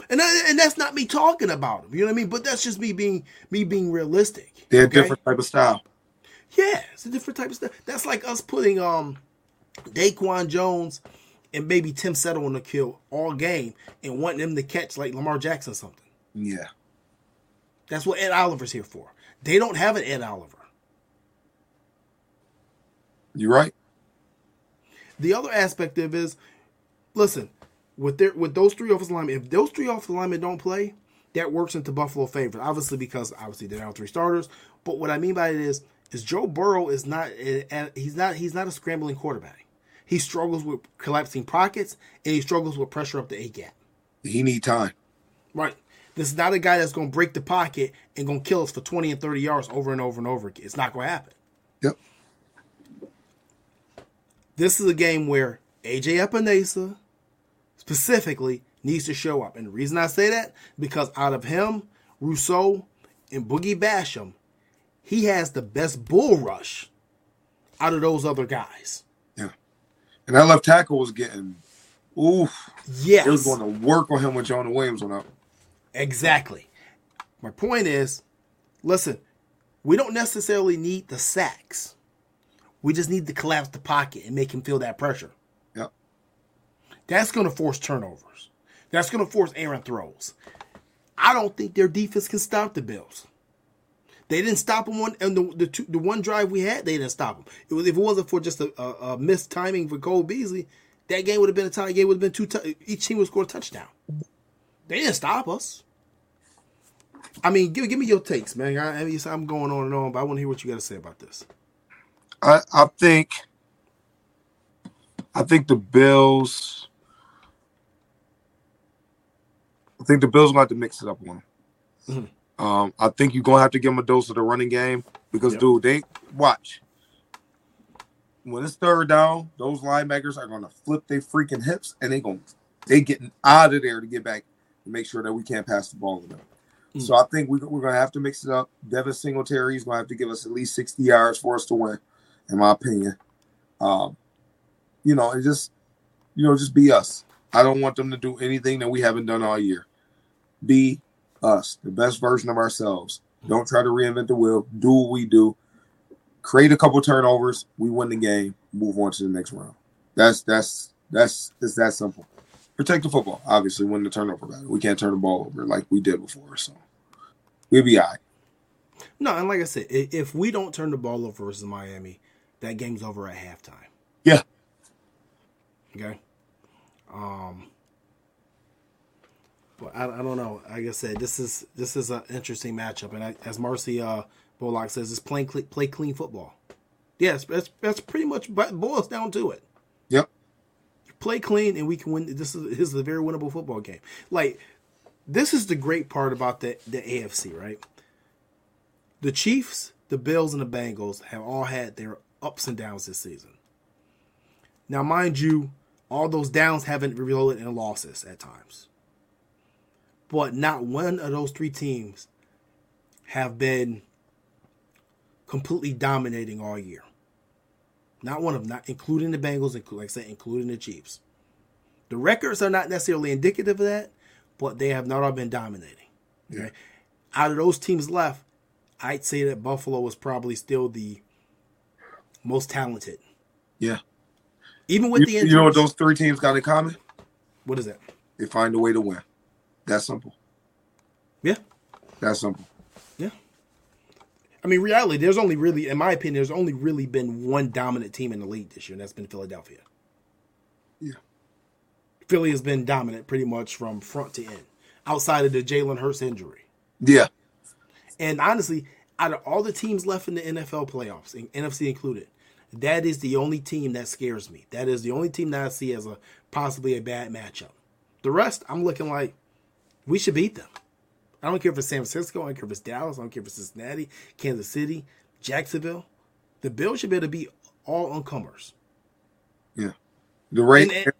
And that's not me talking about him. You know what I mean? But that's just me being realistic. They're a different type of style. Yeah, it's a different type of style. That's like us putting Daquan Jones and maybe Tim Settle on the kill all game and wanting them to catch like Lamar Jackson or something. Yeah. That's what Ed Oliver's here for. They don't have an Ed Oliver. You're right. The other aspect of it is, listen, with those three offensive linemen, if those three offensive linemen don't play, that works into Buffalo favor. Obviously they're down three starters. But what I mean by it is Joe Burrow is not he's not a scrambling quarterback. He struggles with collapsing pockets, and he struggles with pressure up the A-gap. He need time. Right. This is not a guy that's going to break the pocket and going to kill us for 20 and 30 yards over and over and over again. It's not going to happen. Yep. This is a game where A.J. Epinesa specifically needs to show up. And the reason I say that, because out of him, Rousseau, and Boogie Basham, he has the best bull rush out of those other guys. And that left tackle was getting, oof. Yes. It was going to work on him when Jonah Williams went up. Exactly. My point is, listen, we don't necessarily need the sacks. We just need to collapse the pocket and make him feel that pressure. Yep. That's going to force turnovers. That's going to force errant throws. I don't think their defense can stop the Bills. They didn't stop them on and the one drive we had, they didn't stop them. It was, if it wasn't for just a missed timing for Cole Beasley, that game would have been a tie game. Would have been each team would score a touchdown. They didn't stop us. I mean, give me your takes, man. I'm going on and on, but I want to hear what you got to say about this. I think the Bills will have to mix it up on them. Mm-hmm. I think you're going to have to give them a dose of the running game because, dude, they watch. When it's third down, those linebackers are going to flip their freaking hips, and they're getting out of there to get back and make sure that we can't pass the ball to them. Mm-hmm. So I think we're going to have to mix it up. Devin Singletary is going to have to give us at least 60 yards for us to win, in my opinion. And just be us. I don't want them to do anything that we haven't done all year. Be us, the best version of ourselves. Don't try to reinvent the wheel. Do what we do. Create a couple turnovers. We win the game. Move on to the next round. It's that simple. Protect the football. Obviously, win the turnover battle. We can't turn the ball over like we did before. So we'll be all right. No, and like I said, if we don't turn the ball over versus Miami, that game's over at halftime. Yeah. Okay. Well, I don't know. Like I said, this is an interesting matchup, and as Marcy Bullock says, it's play clean football. Yes, that's pretty much boils down to it. Yep. Play clean, and we can win. This is a very winnable football game. Like, this is the great part about the AFC, right? The Chiefs, the Bills, and the Bengals have all had their ups and downs this season. Now, mind you, all those downs haven't resulted in losses at times. But not one of those three teams have been completely dominating all year. Not one of them, not including the Bengals, like I said, including the Chiefs. The records are not necessarily indicative of that, but they have not all been dominating. Okay? Yeah. Out of those teams left, I'd say that Buffalo was probably still the most talented. Yeah. Even with the injuries. You know what those three teams got in common? What is that? They find a way to win. That's simple. Yeah. That's simple. Yeah. I mean, reality, there's only really, in my opinion, been one dominant team in the league this year, and that's been Philadelphia. Yeah. Philly has been dominant pretty much from front to end, outside of the Jalen Hurts injury. Yeah. And honestly, out of all the teams left in the NFL playoffs, NFC included, that is the only team that scares me. That is the only team that I see as possibly a bad matchup. The rest, I'm looking like we should beat them. I don't care if it's San Francisco. I don't care if it's Dallas. I don't care if it's Cincinnati, Kansas City, Jacksonville. The Bills should be able to beat all oncomers. Yeah. The Ravens,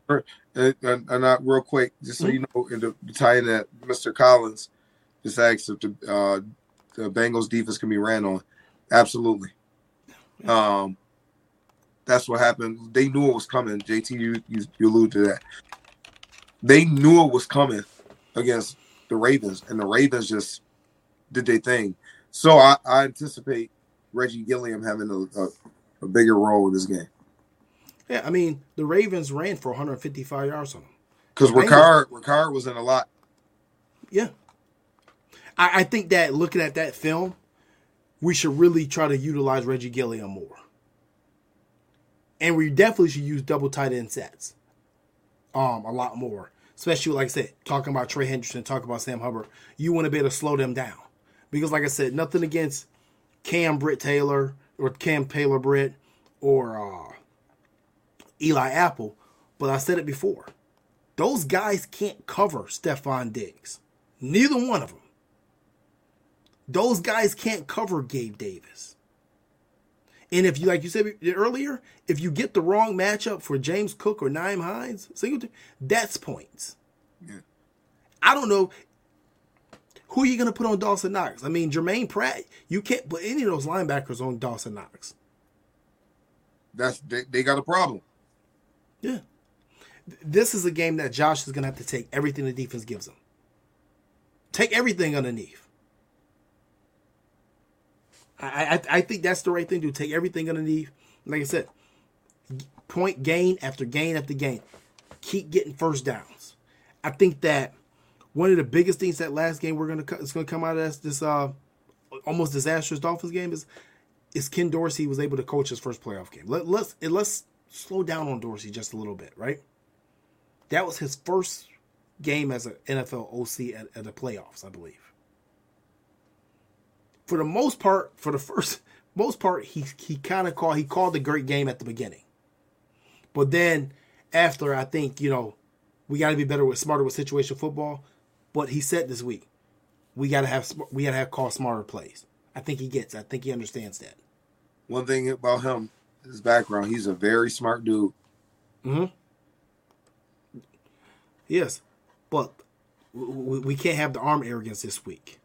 and real quick, just so you know, in the tie in that Mr. Collins just asked if the Bengals defense can be ran on. Absolutely. Yeah. That's what happened. They knew it was coming. JT, you allude to that. They knew it was coming against the Ravens, and the Ravens just did their thing. So I anticipate Reggie Gilliam having a bigger role in this game. Yeah, I mean, the Ravens ran for 155 yards on them. Because Ricard was in a lot. Yeah. I think that looking at that film, we should really try to utilize Reggie Gilliam more. And we definitely should use double tight end sets a lot more. Especially, like I said, talking about Trey Henderson, talking about Sam Hubbard. You want to be able to slow them down. Because, like I said, nothing against Cam Taylor-Britt or Eli Apple. But I said it before. Those guys can't cover Stephon Diggs. Neither one of them. Those guys can't cover Gabe Davis. And if you, like you said earlier, if you get the wrong matchup for James Cook or Nyheim Hines, Singletary, that's points. Yeah. I don't know who you're going to put on Dawson Knox. I mean, Jermaine Pratt, you can't put any of those linebackers on Dawson Knox. They got a problem. Yeah. This is a game that Josh is going to have to take everything the defense gives him. Take everything underneath. I think that's the right thing to do. Take everything underneath. Like I said, point gain after gain after gain. Keep getting first downs. I think that one of the biggest things that last game it's going to come out of this almost disastrous Dolphins game is Ken Dorsey was able to coach his first playoff game. Let's slow down on Dorsey just a little bit, right? That was his first game as an NFL OC at the playoffs, I believe. For the most part, he called the great game at the beginning, but then after, I think, we got to be smarter with situational football. But he said this week, we got to call smarter plays. I think he understands that. One thing about him, his background, he's a very smart dude. Mm-hmm. Yes, but we can't have the arm arrogance this week.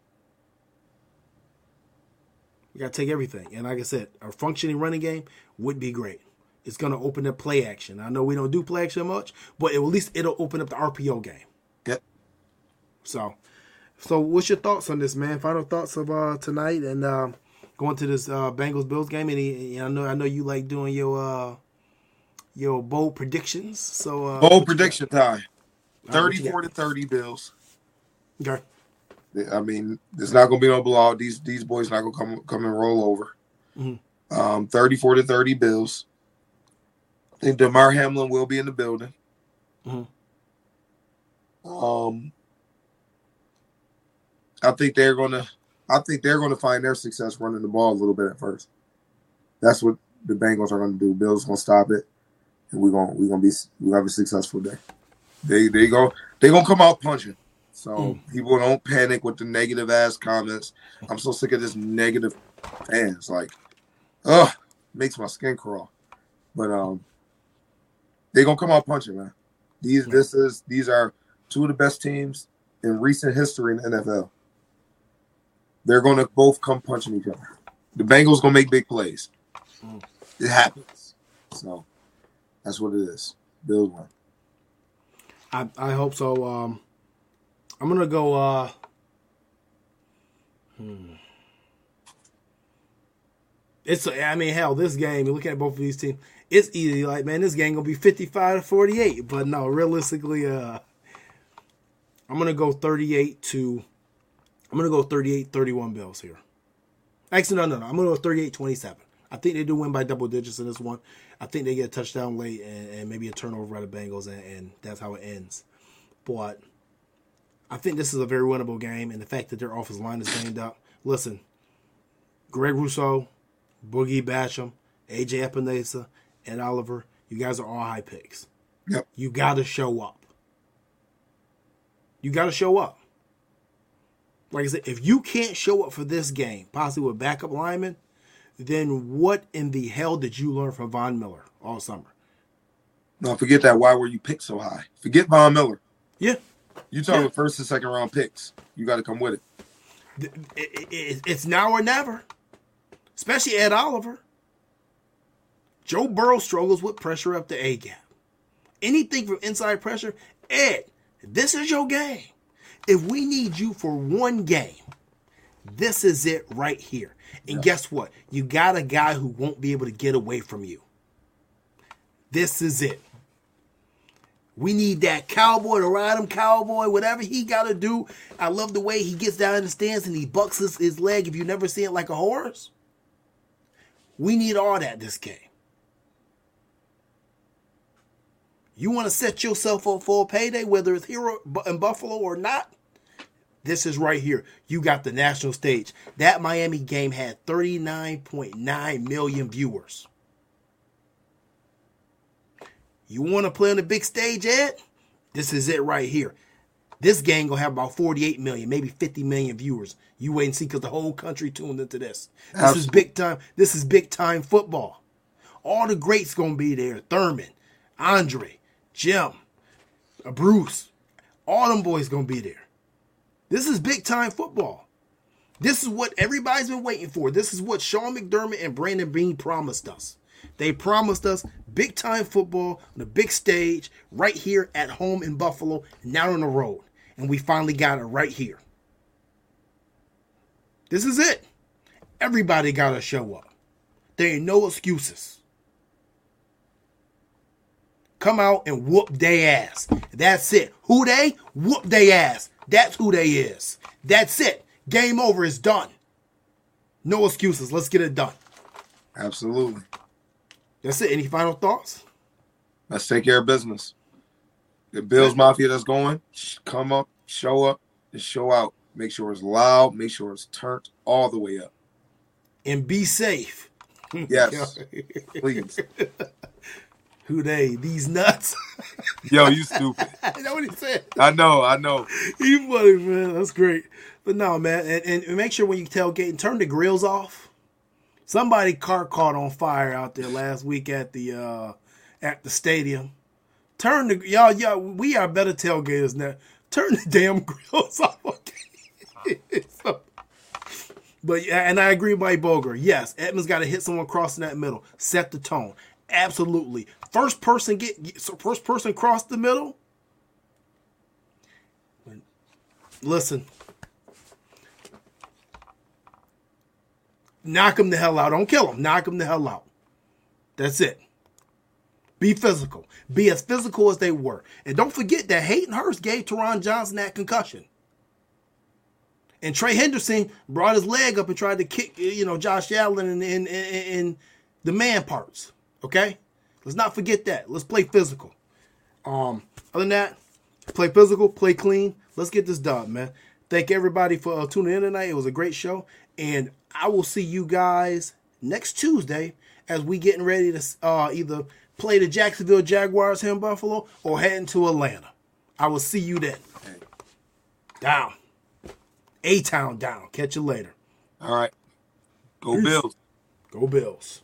We got to take everything. And like I said, a functioning running game would be great. It's going to open up play action. I know we don't do play action much, but at least it'll open up the RPO game. Yep. So what's your thoughts on this, man? Final thoughts of tonight and going to this Bengals-Bills game. And I know you like doing your bold predictions. So bold prediction time. 34-30 Bills. Okay. I mean, there's not going to be no blowout. These boys not going to come and roll over. Mm-hmm. 34-30 Bills. I think Demar Hamlin will be in the building. Mm-hmm. I think they're going to find their success running the ball a little bit at first. That's what the Bengals are going to do. Bills going to stop it, and we're going to have a successful day. They're going to come out punching. So people don't panic with the negative ass comments. I'm so sick of this negative fans. Like, makes my skin crawl. But they're gonna come out punching, man. These are two of the best teams in recent history in the NFL. They're gonna both come punching each other. The Bengals gonna make big plays. It happens. So that's what it is. Bills win. I hope so. I'm going to go this game, you look at both of these teams, it's easy. Like, man, this game going to be 55-48. But no, realistically, I'm going to go 38-31 Bills here. Actually, no. I'm going to go 38-27. I think they do win by double digits in this one. I think they get a touchdown late and maybe a turnover by the Bengals, and that's how it ends. But I think this is a very winnable game, and the fact that their offensive line is banged up. Listen, Greg Rousseau, Boogie Basham, AJ Epinesa, and Oliver, you guys are all high picks. Yep. You got to show up. Like I said, if you can't show up for this game, possibly with backup linemen, then what in the hell did you learn from Von Miller all summer? No, forget that. Why were you picked so high? Forget Von Miller. Yeah. You're talking about first and second round picks. You got to come with it. It's now or never, especially Ed Oliver. Joe Burrow struggles with pressure up the A gap. Anything from inside pressure, Ed, this is your game. If we need you for one game, this is it right here. And guess what? You got a guy who won't be able to get away from you. This is it. We need that cowboy to ride him, cowboy, whatever he got to do. I love the way he gets down in the stands and he bucks his leg if you never see it like a horse. We need all that this game. You want to set yourself up for a payday, whether it's here in Buffalo or not? This is right here. You got the national stage. That Miami game had 39.9 million viewers. You want to play on the big stage, Ed? This is it right here. This game going to have about 48 million, maybe 50 million viewers. You wait and see because the whole country tuned into this. This is big time. This is big time football. All the greats going to be there. Thurman, Andre, Jim, Bruce. All them boys going to be there. This is big time football. This is what everybody's been waiting for. This is what Sean McDermott and Brandon Beane promised us. They promised us big-time football on the big stage right here at home in Buffalo, not on the road. And we finally got it right here. This is it. Everybody got to show up. There ain't no excuses. Come out and whoop they ass. That's it. Who they? Whoop they ass. That's who they is. That's it. Game over. It's done. No excuses. Let's get it done. Absolutely. That's it. Any final thoughts? Let's take care of business. The Bills Mafia that's going, come up, and show out. Make sure it's loud. Make sure it's turned all the way up. And be safe. Yes. Please. Who they? These nuts? Yo, you stupid. You know what he said? I know. You funny, man. That's great. But no, man. And make sure when you tailgate and turn the grills off. Somebody's car caught on fire out there last week at the stadium. Turn the y'all. We are better tailgaters now. Turn the damn grills off. So, but and I agree with Mike Boger. Yes, Edmonds got to hit someone crossing that middle. Set the tone. Absolutely. First person cross the middle. Listen. Knock him the hell out. Don't kill him. Knock him the hell out. That's it. Be physical. Be as physical as they were. And don't forget that Hayden Hurst gave Teron Johnson that concussion. And Trey Henderson brought his leg up and tried to kick, Josh Allen in the man parts. Okay? Let's not forget that. Let's play physical. Other than that, play physical, play clean. Let's get this done, man. Thank everybody for tuning in tonight. It was a great show. And I will see you guys next Tuesday as we getting ready to either play the Jacksonville Jaguars here in Buffalo or heading to Atlanta. I will see you then. Down. A-Town down. Catch you later. All right. Go Bills. Go Bills.